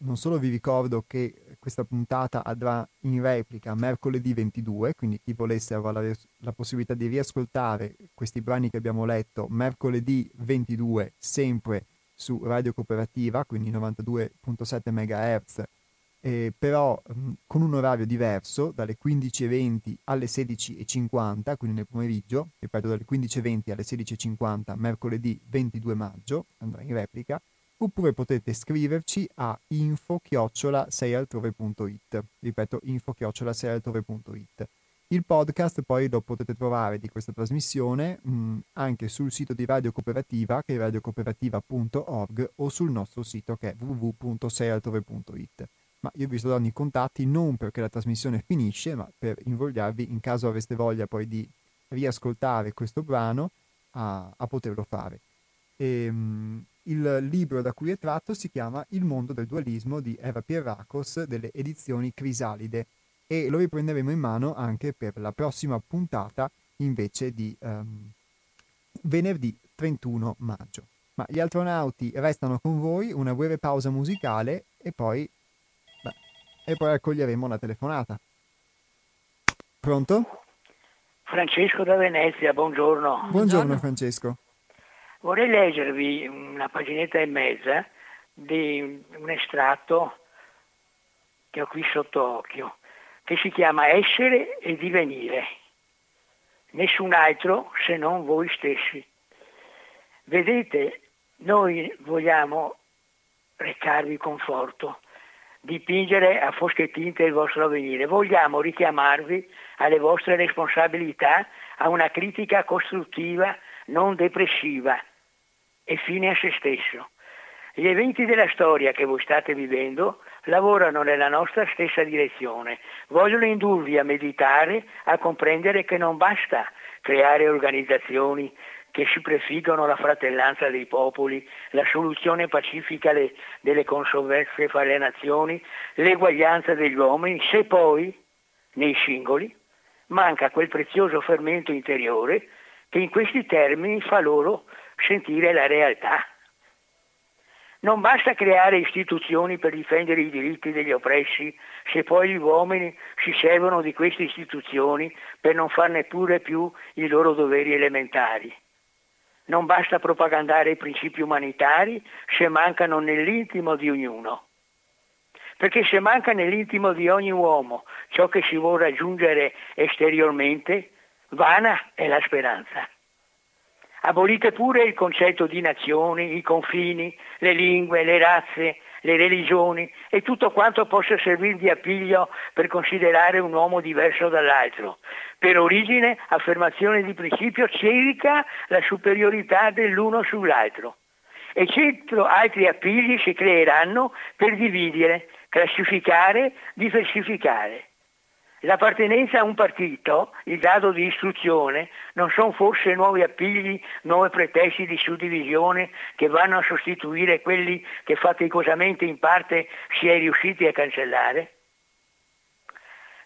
non solo vi ricordo che questa puntata andrà in replica mercoledì 22, quindi chi volesse avrà la possibilità di riascoltare questi brani che abbiamo letto mercoledì 22, sempre su Radio Cooperativa, quindi 92.7 MHz, però con un orario diverso, dalle 15.20 alle 16.50, quindi nel pomeriggio, ripeto, dalle 15.20 alle 16.50 mercoledì 22 maggio andrà in replica. Oppure potete scriverci a info@seialtrove.it, ripeto, info@seialtrove.it. Il podcast poi lo potete trovare di questa trasmissione anche sul sito di Radio Cooperativa, che è radiocooperativa.org, o sul nostro sito, che è www.seialtrove.it. Ma io vi sto dando i contatti non perché la trasmissione finisce, ma per invogliarvi, in caso aveste voglia poi di riascoltare questo brano, a poterlo fare. Il libro da cui è tratto si chiama Il mondo del dualismo di Eva Pierrakos, delle edizioni Crisalide, e lo riprenderemo in mano anche per la prossima puntata, invece di venerdì 31 maggio. Ma gli Altronauti restano con voi, una breve pausa musicale e poi accoglieremo una telefonata. Pronto? Francesco da Venezia, buongiorno. Buongiorno Francesco. Vorrei leggervi una paginetta e mezza di un estratto che ho qui sott'occhio, che si chiama Essere e Divenire. Nessun altro se non voi stessi. Vedete, noi vogliamo recarvi conforto, dipingere a fosche tinte il vostro avvenire, vogliamo richiamarvi alle vostre responsabilità, a una critica costruttiva, non depressiva e fine a se stesso. Gli eventi della storia che voi state vivendo lavorano nella nostra stessa direzione, vogliono indurvi a meditare, a comprendere che non basta creare organizzazioni che si prefiggono la fratellanza dei popoli, la soluzione pacifica delle controversie fra le nazioni, l'eguaglianza degli uomini, se poi nei singoli manca quel prezioso fermento interiore che in questi termini fa loro sentire la realtà. Non basta creare istituzioni per difendere i diritti degli oppressi, se poi gli uomini si servono di queste istituzioni per non far neppure più i loro doveri elementari. Non basta propagandare i principi umanitari se mancano nell'intimo di ognuno. Perché se manca nell'intimo di ogni uomo ciò che si vuole raggiungere esteriormente, vana è la speranza. Abolite pure il concetto di nazioni, i confini, le lingue, le razze, le religioni e tutto quanto possa servire di appiglio per considerare un uomo diverso dall'altro. Per origine, affermazione di principio civica, la superiorità dell'uno sull'altro. E cento altri appigli si creeranno per dividere, classificare, diversificare. L'appartenenza a un partito, il grado di istruzione, non sono forse nuovi appigli, nuovi pretesti di suddivisione che vanno a sostituire quelli che faticosamente in parte si è riusciti a cancellare?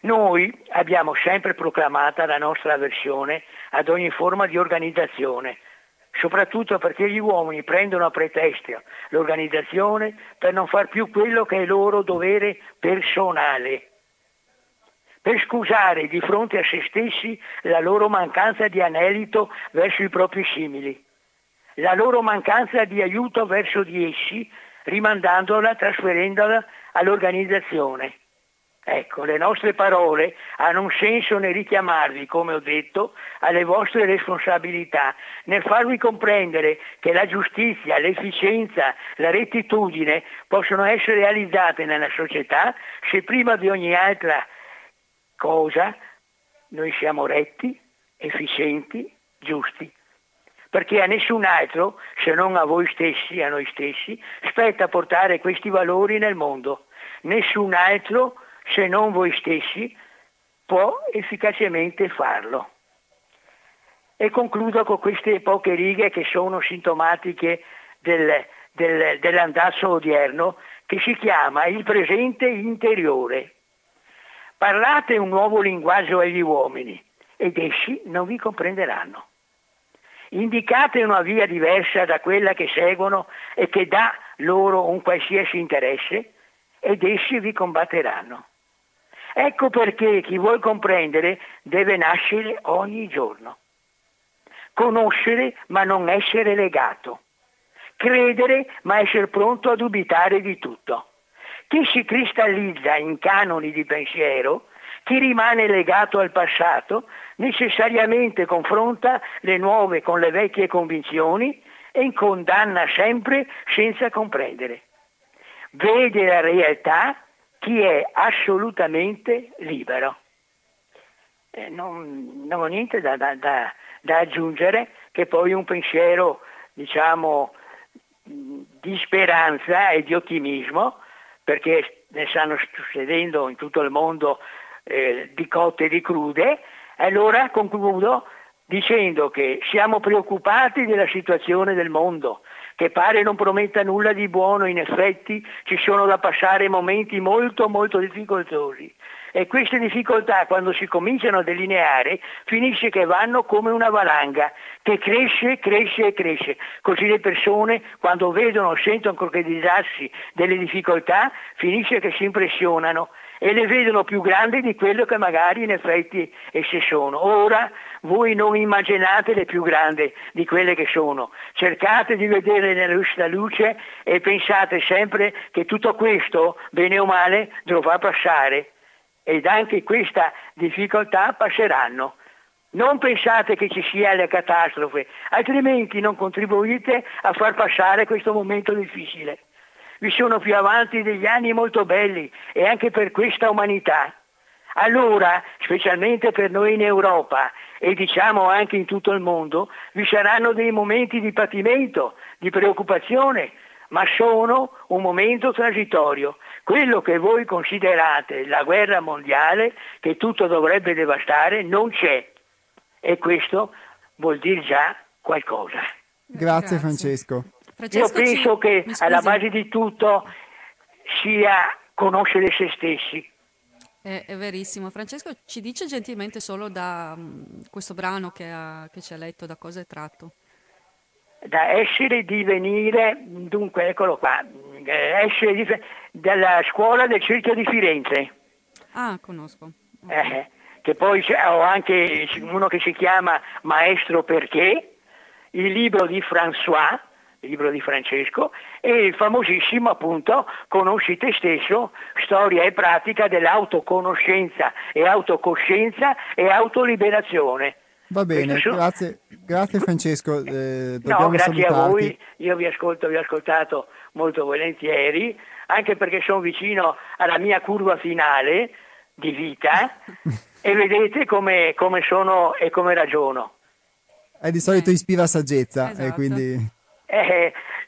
Noi abbiamo sempre proclamata la nostra avversione ad ogni forma di organizzazione, soprattutto perché gli uomini prendono a pretesto l'organizzazione per non far più quello che è loro dovere personale, per scusare di fronte a se stessi la loro mancanza di anelito verso i propri simili, la loro mancanza di aiuto verso di essi, rimandandola, trasferendola all'organizzazione. Ecco, le nostre parole hanno un senso nel richiamarvi, come ho detto, alle vostre responsabilità, nel farvi comprendere che la giustizia, l'efficienza, la rettitudine possono essere realizzate nella società se prima di ogni altra cosa noi siamo retti, efficienti, giusti, perché a nessun altro, se non a voi stessi, a noi stessi, spetta portare questi valori nel mondo. Nessun altro, se non voi stessi, può efficacemente farlo. E concludo con queste poche righe che sono sintomatiche dell'andazzo odierno, che si chiama il presente interiore. Parlate un nuovo linguaggio agli uomini ed essi non vi comprenderanno. Indicate una via diversa da quella che seguono e che dà loro un qualsiasi interesse ed essi vi combatteranno. Ecco perché chi vuol comprendere deve nascere ogni giorno. Conoscere ma non essere legato. Credere ma essere pronto a dubitare di tutto. Chi si cristallizza in canoni di pensiero, chi rimane legato al passato, necessariamente confronta le nuove con le vecchie convinzioni e condanna sempre senza comprendere. Vede la realtà chi è assolutamente libero. Non ho niente da aggiungere, che poi un pensiero, diciamo, di speranza e di ottimismo, perché ne stanno succedendo in tutto il mondo di cotte e di crude. Allora concludo dicendo che siamo preoccupati della situazione del mondo, che pare non prometta nulla di buono. In effetti ci sono da passare momenti molto molto difficoltosi, e queste difficoltà, quando si cominciano a delineare, finisce che vanno come una valanga che cresce, cresce e cresce. Così le persone, quando vedono o sentono concretizzarsi delle difficoltà, finisce che si impressionano e le vedono più grandi di quello che magari in effetti esse sono. Ora voi non immaginate le più grandi di quelle che sono, cercate di vedere nella giusta luce e pensate sempre che tutto questo, bene o male, dovrà passare. Ed anche questa difficoltà passeranno. Non pensate che ci sia la catastrofe, altrimenti non contribuite a far passare questo momento difficile. Vi sono più avanti degli anni molto belli, e anche per questa umanità. Allora, specialmente per noi in Europa, e diciamo anche in tutto il mondo, vi saranno dei momenti di patimento, di preoccupazione, ma sono un momento transitorio. Quello che voi considerate la guerra mondiale, che tutto dovrebbe devastare, non c'è, e questo vuol dire già qualcosa. Grazie Francesco. Io penso che alla base di tutto sia conoscere se stessi. È verissimo. Francesco ci dice gentilmente solo da questo brano che ci ha letto, da cosa è tratto? Da Essere e Divenire, dunque eccolo qua, dalla Scuola del Cerchio di Firenze. Ah, conosco. Che poi ho anche uno che si chiama Maestro perché, il libro di François, il libro di Francesco, e il famosissimo appunto Conosci te stesso, storia e pratica dell'autoconoscenza e autocoscienza e autoliberazione. Va bene, grazie Francesco. No, grazie salutarti. A voi, io vi ascolto, vi ho ascoltato molto volentieri, anche perché sono vicino alla mia curva finale di vita e vedete come sono e come ragiono. Di solito ispira saggezza, esatto. Quindi...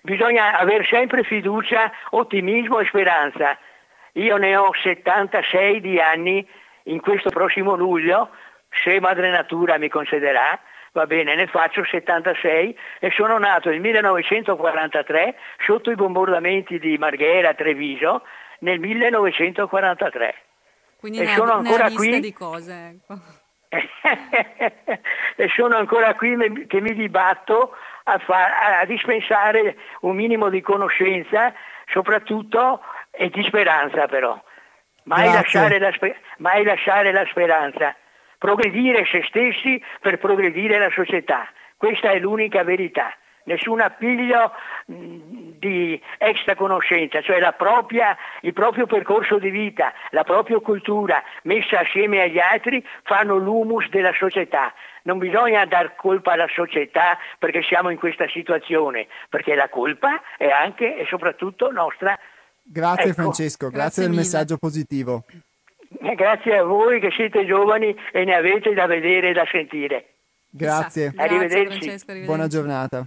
bisogna avere sempre fiducia, ottimismo e speranza. Io ne ho 76 di anni, in questo prossimo luglio, se madre natura mi concederà, va bene, ne faccio 76 e sono nato nel 1943 sotto i bombardamenti di Marghera, Treviso, nel 1943. Quindi e sono ancora qui di cose, ecco. E sono ancora qui che mi dibatto a dispensare un minimo di conoscenza, soprattutto, e di speranza però. Mai lasciare la speranza. Progredire se stessi per progredire la società. Questa è l'unica verità. Nessun appiglio di extra conoscenza, cioè il proprio percorso di vita, la propria cultura messa assieme agli altri fanno l'humus della società. Non bisogna dar colpa alla società perché siamo in questa situazione, perché la colpa è anche e soprattutto nostra. Grazie, ecco. Francesco, grazie del messaggio positivo. Grazie a voi che siete giovani e ne avete da vedere e da sentire. Grazie. Arrivederci. Francesco, arrivederci. Buona giornata.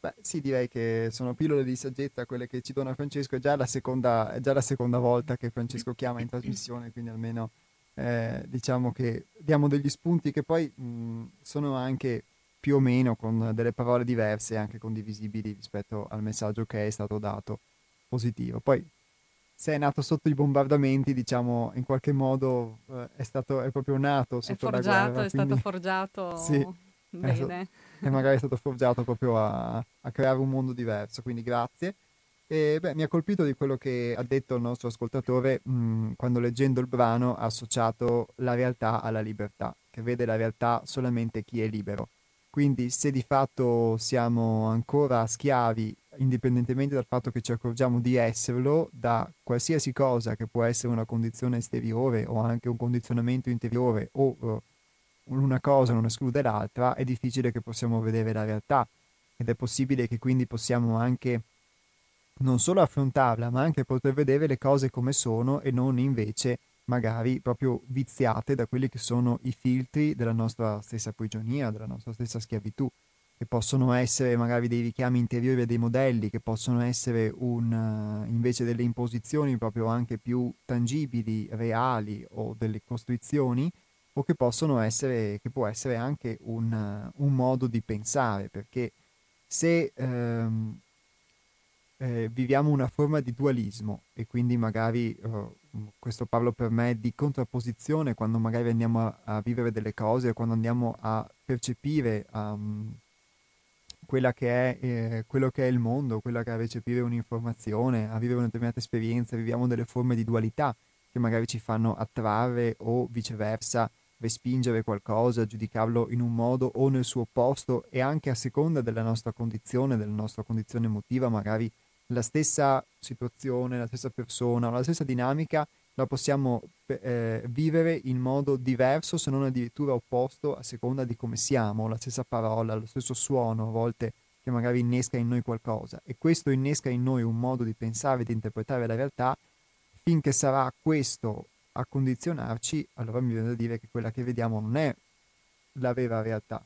Beh, sì, direi che sono pillole di saggezza quelle che ci dona Francesco. È già la seconda volta che Francesco chiama in trasmissione, quindi almeno diciamo che diamo degli spunti che poi sono anche più o meno con delle parole diverse, anche condivisibili rispetto al messaggio che è stato dato positivo. Poi, se è nato sotto i bombardamenti, diciamo, in qualche modo è proprio nato sotto la guerra. È stato forgiato. Sì, bene. E magari è stato forgiato proprio a creare un mondo diverso, quindi grazie. E mi ha colpito di quello che ha detto il nostro ascoltatore quando leggendo il brano ha associato la realtà alla libertà, che vede la realtà solamente chi è libero. Quindi se di fatto siamo ancora schiavi, indipendentemente dal fatto che ci accorgiamo di esserlo, da qualsiasi cosa che può essere una condizione esteriore o anche un condizionamento interiore o una cosa non esclude l'altra, è difficile che possiamo vedere la realtà ed è possibile che quindi possiamo anche non solo affrontarla ma anche poter vedere le cose come sono e non invece magari proprio viziate da quelli che sono i filtri della nostra stessa prigionia, della nostra stessa schiavitù, che possono essere magari dei richiami interiori a dei modelli, che possono essere invece delle imposizioni proprio anche più tangibili, reali o delle costrizioni, o che possono essere, che può essere anche un modo di pensare, perché se viviamo una forma di dualismo e quindi magari, questo parlo per me di contrapposizione, quando magari andiamo a vivere delle cose, quando andiamo a percepire quello che è il mondo, quella che è a recepire un'informazione, a vivere una determinata esperienza, viviamo delle forme di dualità che magari ci fanno attrarre o viceversa respingere qualcosa, giudicarlo in un modo o nel suo opposto, e anche a seconda della nostra condizione, emotiva, magari la stessa situazione, la stessa persona, la stessa dinamica la possiamo vivere in modo diverso, se non addirittura opposto, a seconda di come siamo, la stessa parola, lo stesso suono a volte che magari innesca in noi qualcosa, e questo innesca in noi un modo di pensare, di interpretare la realtà. Finché sarà questo a condizionarci, allora mi viene da dire che quella che vediamo non è la vera realtà.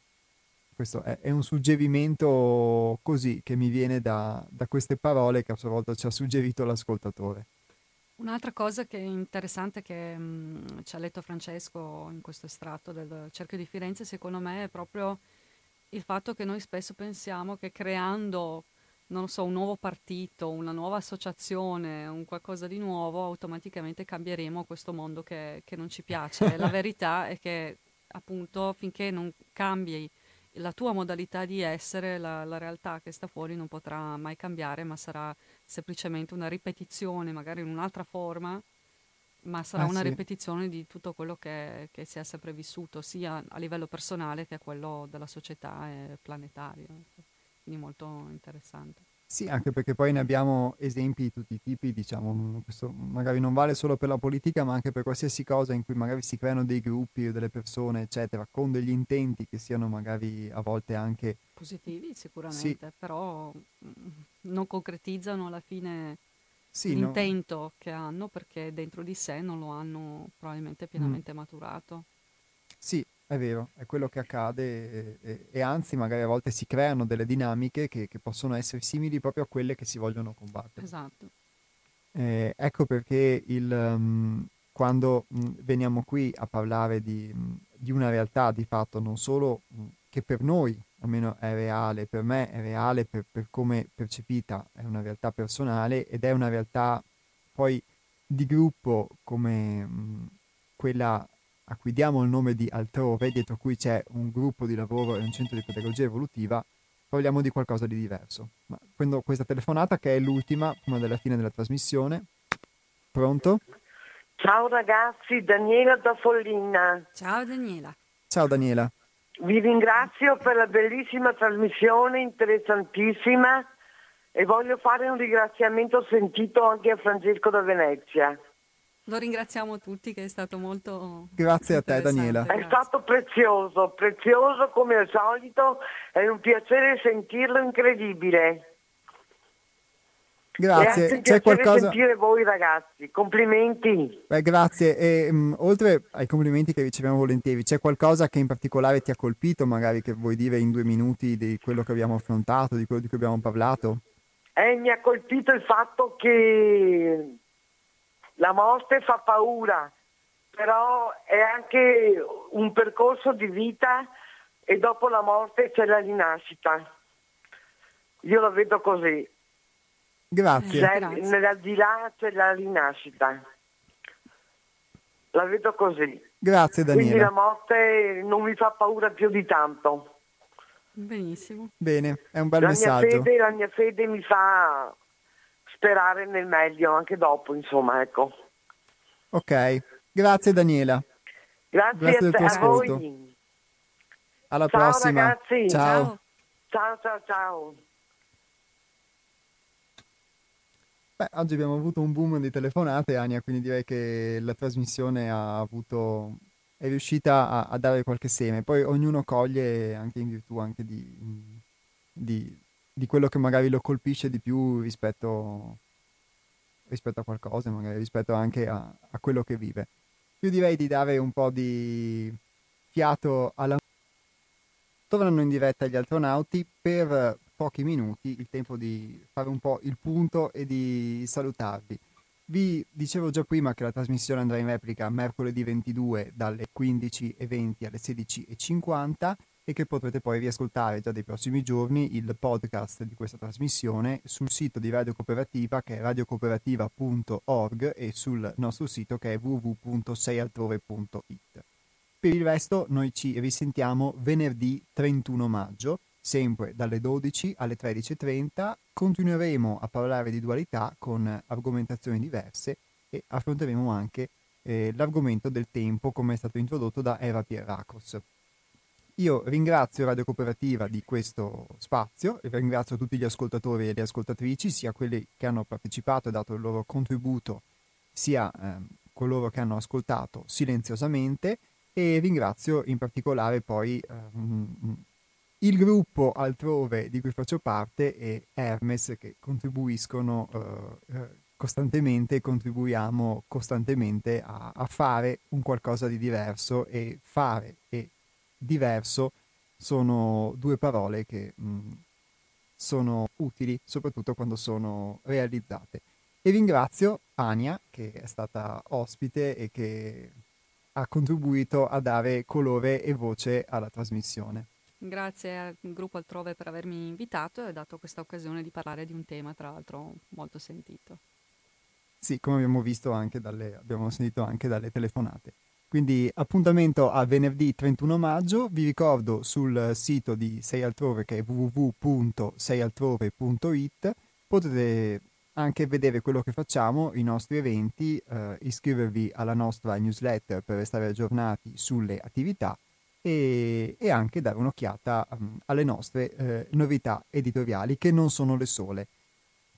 Questo è un suggerimento così che mi viene da queste parole che a sua volta ci ha suggerito l'ascoltatore. Un'altra cosa che è interessante che ci ha letto Francesco in questo estratto del Cerchio di Firenze, secondo me, è proprio il fatto che noi spesso pensiamo che creando, non so, un nuovo partito, una nuova associazione, un qualcosa di nuovo, automaticamente cambieremo questo mondo che non ci piace. La verità è che, appunto, finché non cambi la tua modalità di essere, la realtà che sta fuori non potrà mai cambiare, ma sarà semplicemente una ripetizione, magari in un'altra forma, ma sarà una ripetizione di tutto quello che si è sempre vissuto, sia a livello personale che a quello della società planetaria. Quindi molto interessante. Sì, anche perché poi ne abbiamo esempi di tutti i tipi, diciamo, questo magari non vale solo per la politica, ma anche per qualsiasi cosa in cui magari si creano dei gruppi o delle persone, eccetera, con degli intenti che siano magari a volte anche... Positivi sicuramente, sì, però non concretizzano alla fine sì, l'intento che hanno, perché dentro di sé non lo hanno probabilmente pienamente maturato. Sì. È vero, è quello che accade e anzi magari a volte si creano delle dinamiche che possono essere simili proprio a quelle che si vogliono combattere. Esatto. Ecco perché quando veniamo qui a parlare di una realtà di fatto, non solo che per noi almeno è reale, per me è reale per come percepita, è una realtà personale ed è una realtà poi di gruppo come quella a cui diamo il nome di Altrove, dietro cui c'è un gruppo di lavoro e un centro di pedagogia evolutiva, parliamo di qualcosa di diverso. Ma prendo questa telefonata che è l'ultima, prima della fine della trasmissione. Pronto? Ciao ragazzi, Daniela da Follina. Ciao Daniela. Ciao Daniela. Vi ringrazio per la bellissima trasmissione, interessantissima, e voglio fare un ringraziamento sentito anche a Francesco da Venezia. Lo ringraziamo tutti, che è stato molto... Grazie a te Daniela. È stato prezioso, prezioso come al solito, è un piacere sentirlo, incredibile. Grazie. È un piacere sentire voi ragazzi, complimenti. Beh, grazie, e oltre ai complimenti che riceviamo volentieri, c'è qualcosa che in particolare ti ha colpito, magari che vuoi dire in 2 minuti di quello che abbiamo affrontato, di quello di cui abbiamo parlato? Mi ha colpito il fatto che... La morte fa paura, però è anche un percorso di vita e dopo la morte c'è la rinascita. Io lo vedo così. Grazie. Grazie. Nell'aldilà c'è la rinascita. La vedo così. Grazie Daniela. Quindi la morte non mi fa paura più di tanto. Benissimo. Bene, è un bel messaggio. La mia fede mi fa... sperare nel meglio anche dopo, insomma, ecco. Ok, grazie Daniela. Grazie del tuo ascolto. Voi. Alla prossima. Ragazzi. Ciao. Ciao. Beh, oggi abbiamo avuto un boom di telefonate, Ania, quindi direi che la trasmissione è riuscita a dare qualche seme. Poi ognuno coglie anche in virtù anche di quello che magari lo colpisce di più rispetto a qualcosa, magari rispetto anche a quello che vive. Io direi di dare un po' di fiato alla... Tornano in diretta gli Altronauti per pochi minuti, il tempo di fare un po' il punto e di salutarvi. Vi dicevo già prima che la trasmissione andrà in replica mercoledì 22 dalle 15:20 alle 16:50, e che potrete poi riascoltare già dei prossimi giorni il podcast di questa trasmissione sul sito di Radio Cooperativa, che è radiocooperativa.org, e sul nostro sito che è www.seialtrove.it. Per il resto noi ci risentiamo venerdì 31 maggio, sempre dalle 12 alle 13:30. Continueremo a parlare di dualità con argomentazioni diverse e affronteremo anche l'argomento del tempo, come è stato introdotto da Eva Pierrakos. Io ringrazio Radio Cooperativa di questo spazio, ringrazio tutti gli ascoltatori e le ascoltatrici, sia quelli che hanno partecipato e dato il loro contributo, sia coloro che hanno ascoltato silenziosamente, e ringrazio in particolare poi il gruppo Altrove di cui faccio parte e Hermes, che contribuiscono costantemente e contribuiamo costantemente a fare un qualcosa di diverso, e fare e diverso sono due parole che sono utili soprattutto quando sono realizzate. E ringrazio Anja, che è stata ospite e che ha contribuito a dare colore e voce alla trasmissione. Grazie al gruppo Altrove per avermi invitato e dato questa occasione di parlare di un tema tra l'altro molto sentito. Sì, come abbiamo visto anche abbiamo sentito anche dalle telefonate. Quindi appuntamento a venerdì 31 maggio, vi ricordo sul sito di Sei Altrove, che è www.seialtrove.it, potete anche vedere quello che facciamo, i nostri eventi, iscrivervi alla nostra newsletter per restare aggiornati sulle attività e anche dare un'occhiata alle nostre novità editoriali, che non sono le sole.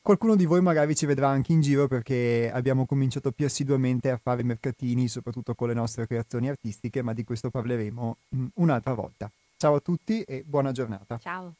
Qualcuno di voi magari ci vedrà anche in giro, perché abbiamo cominciato più assiduamente a fare mercatini, soprattutto con le nostre creazioni artistiche, ma di questo parleremo un'altra volta. Ciao a tutti e buona giornata. Ciao.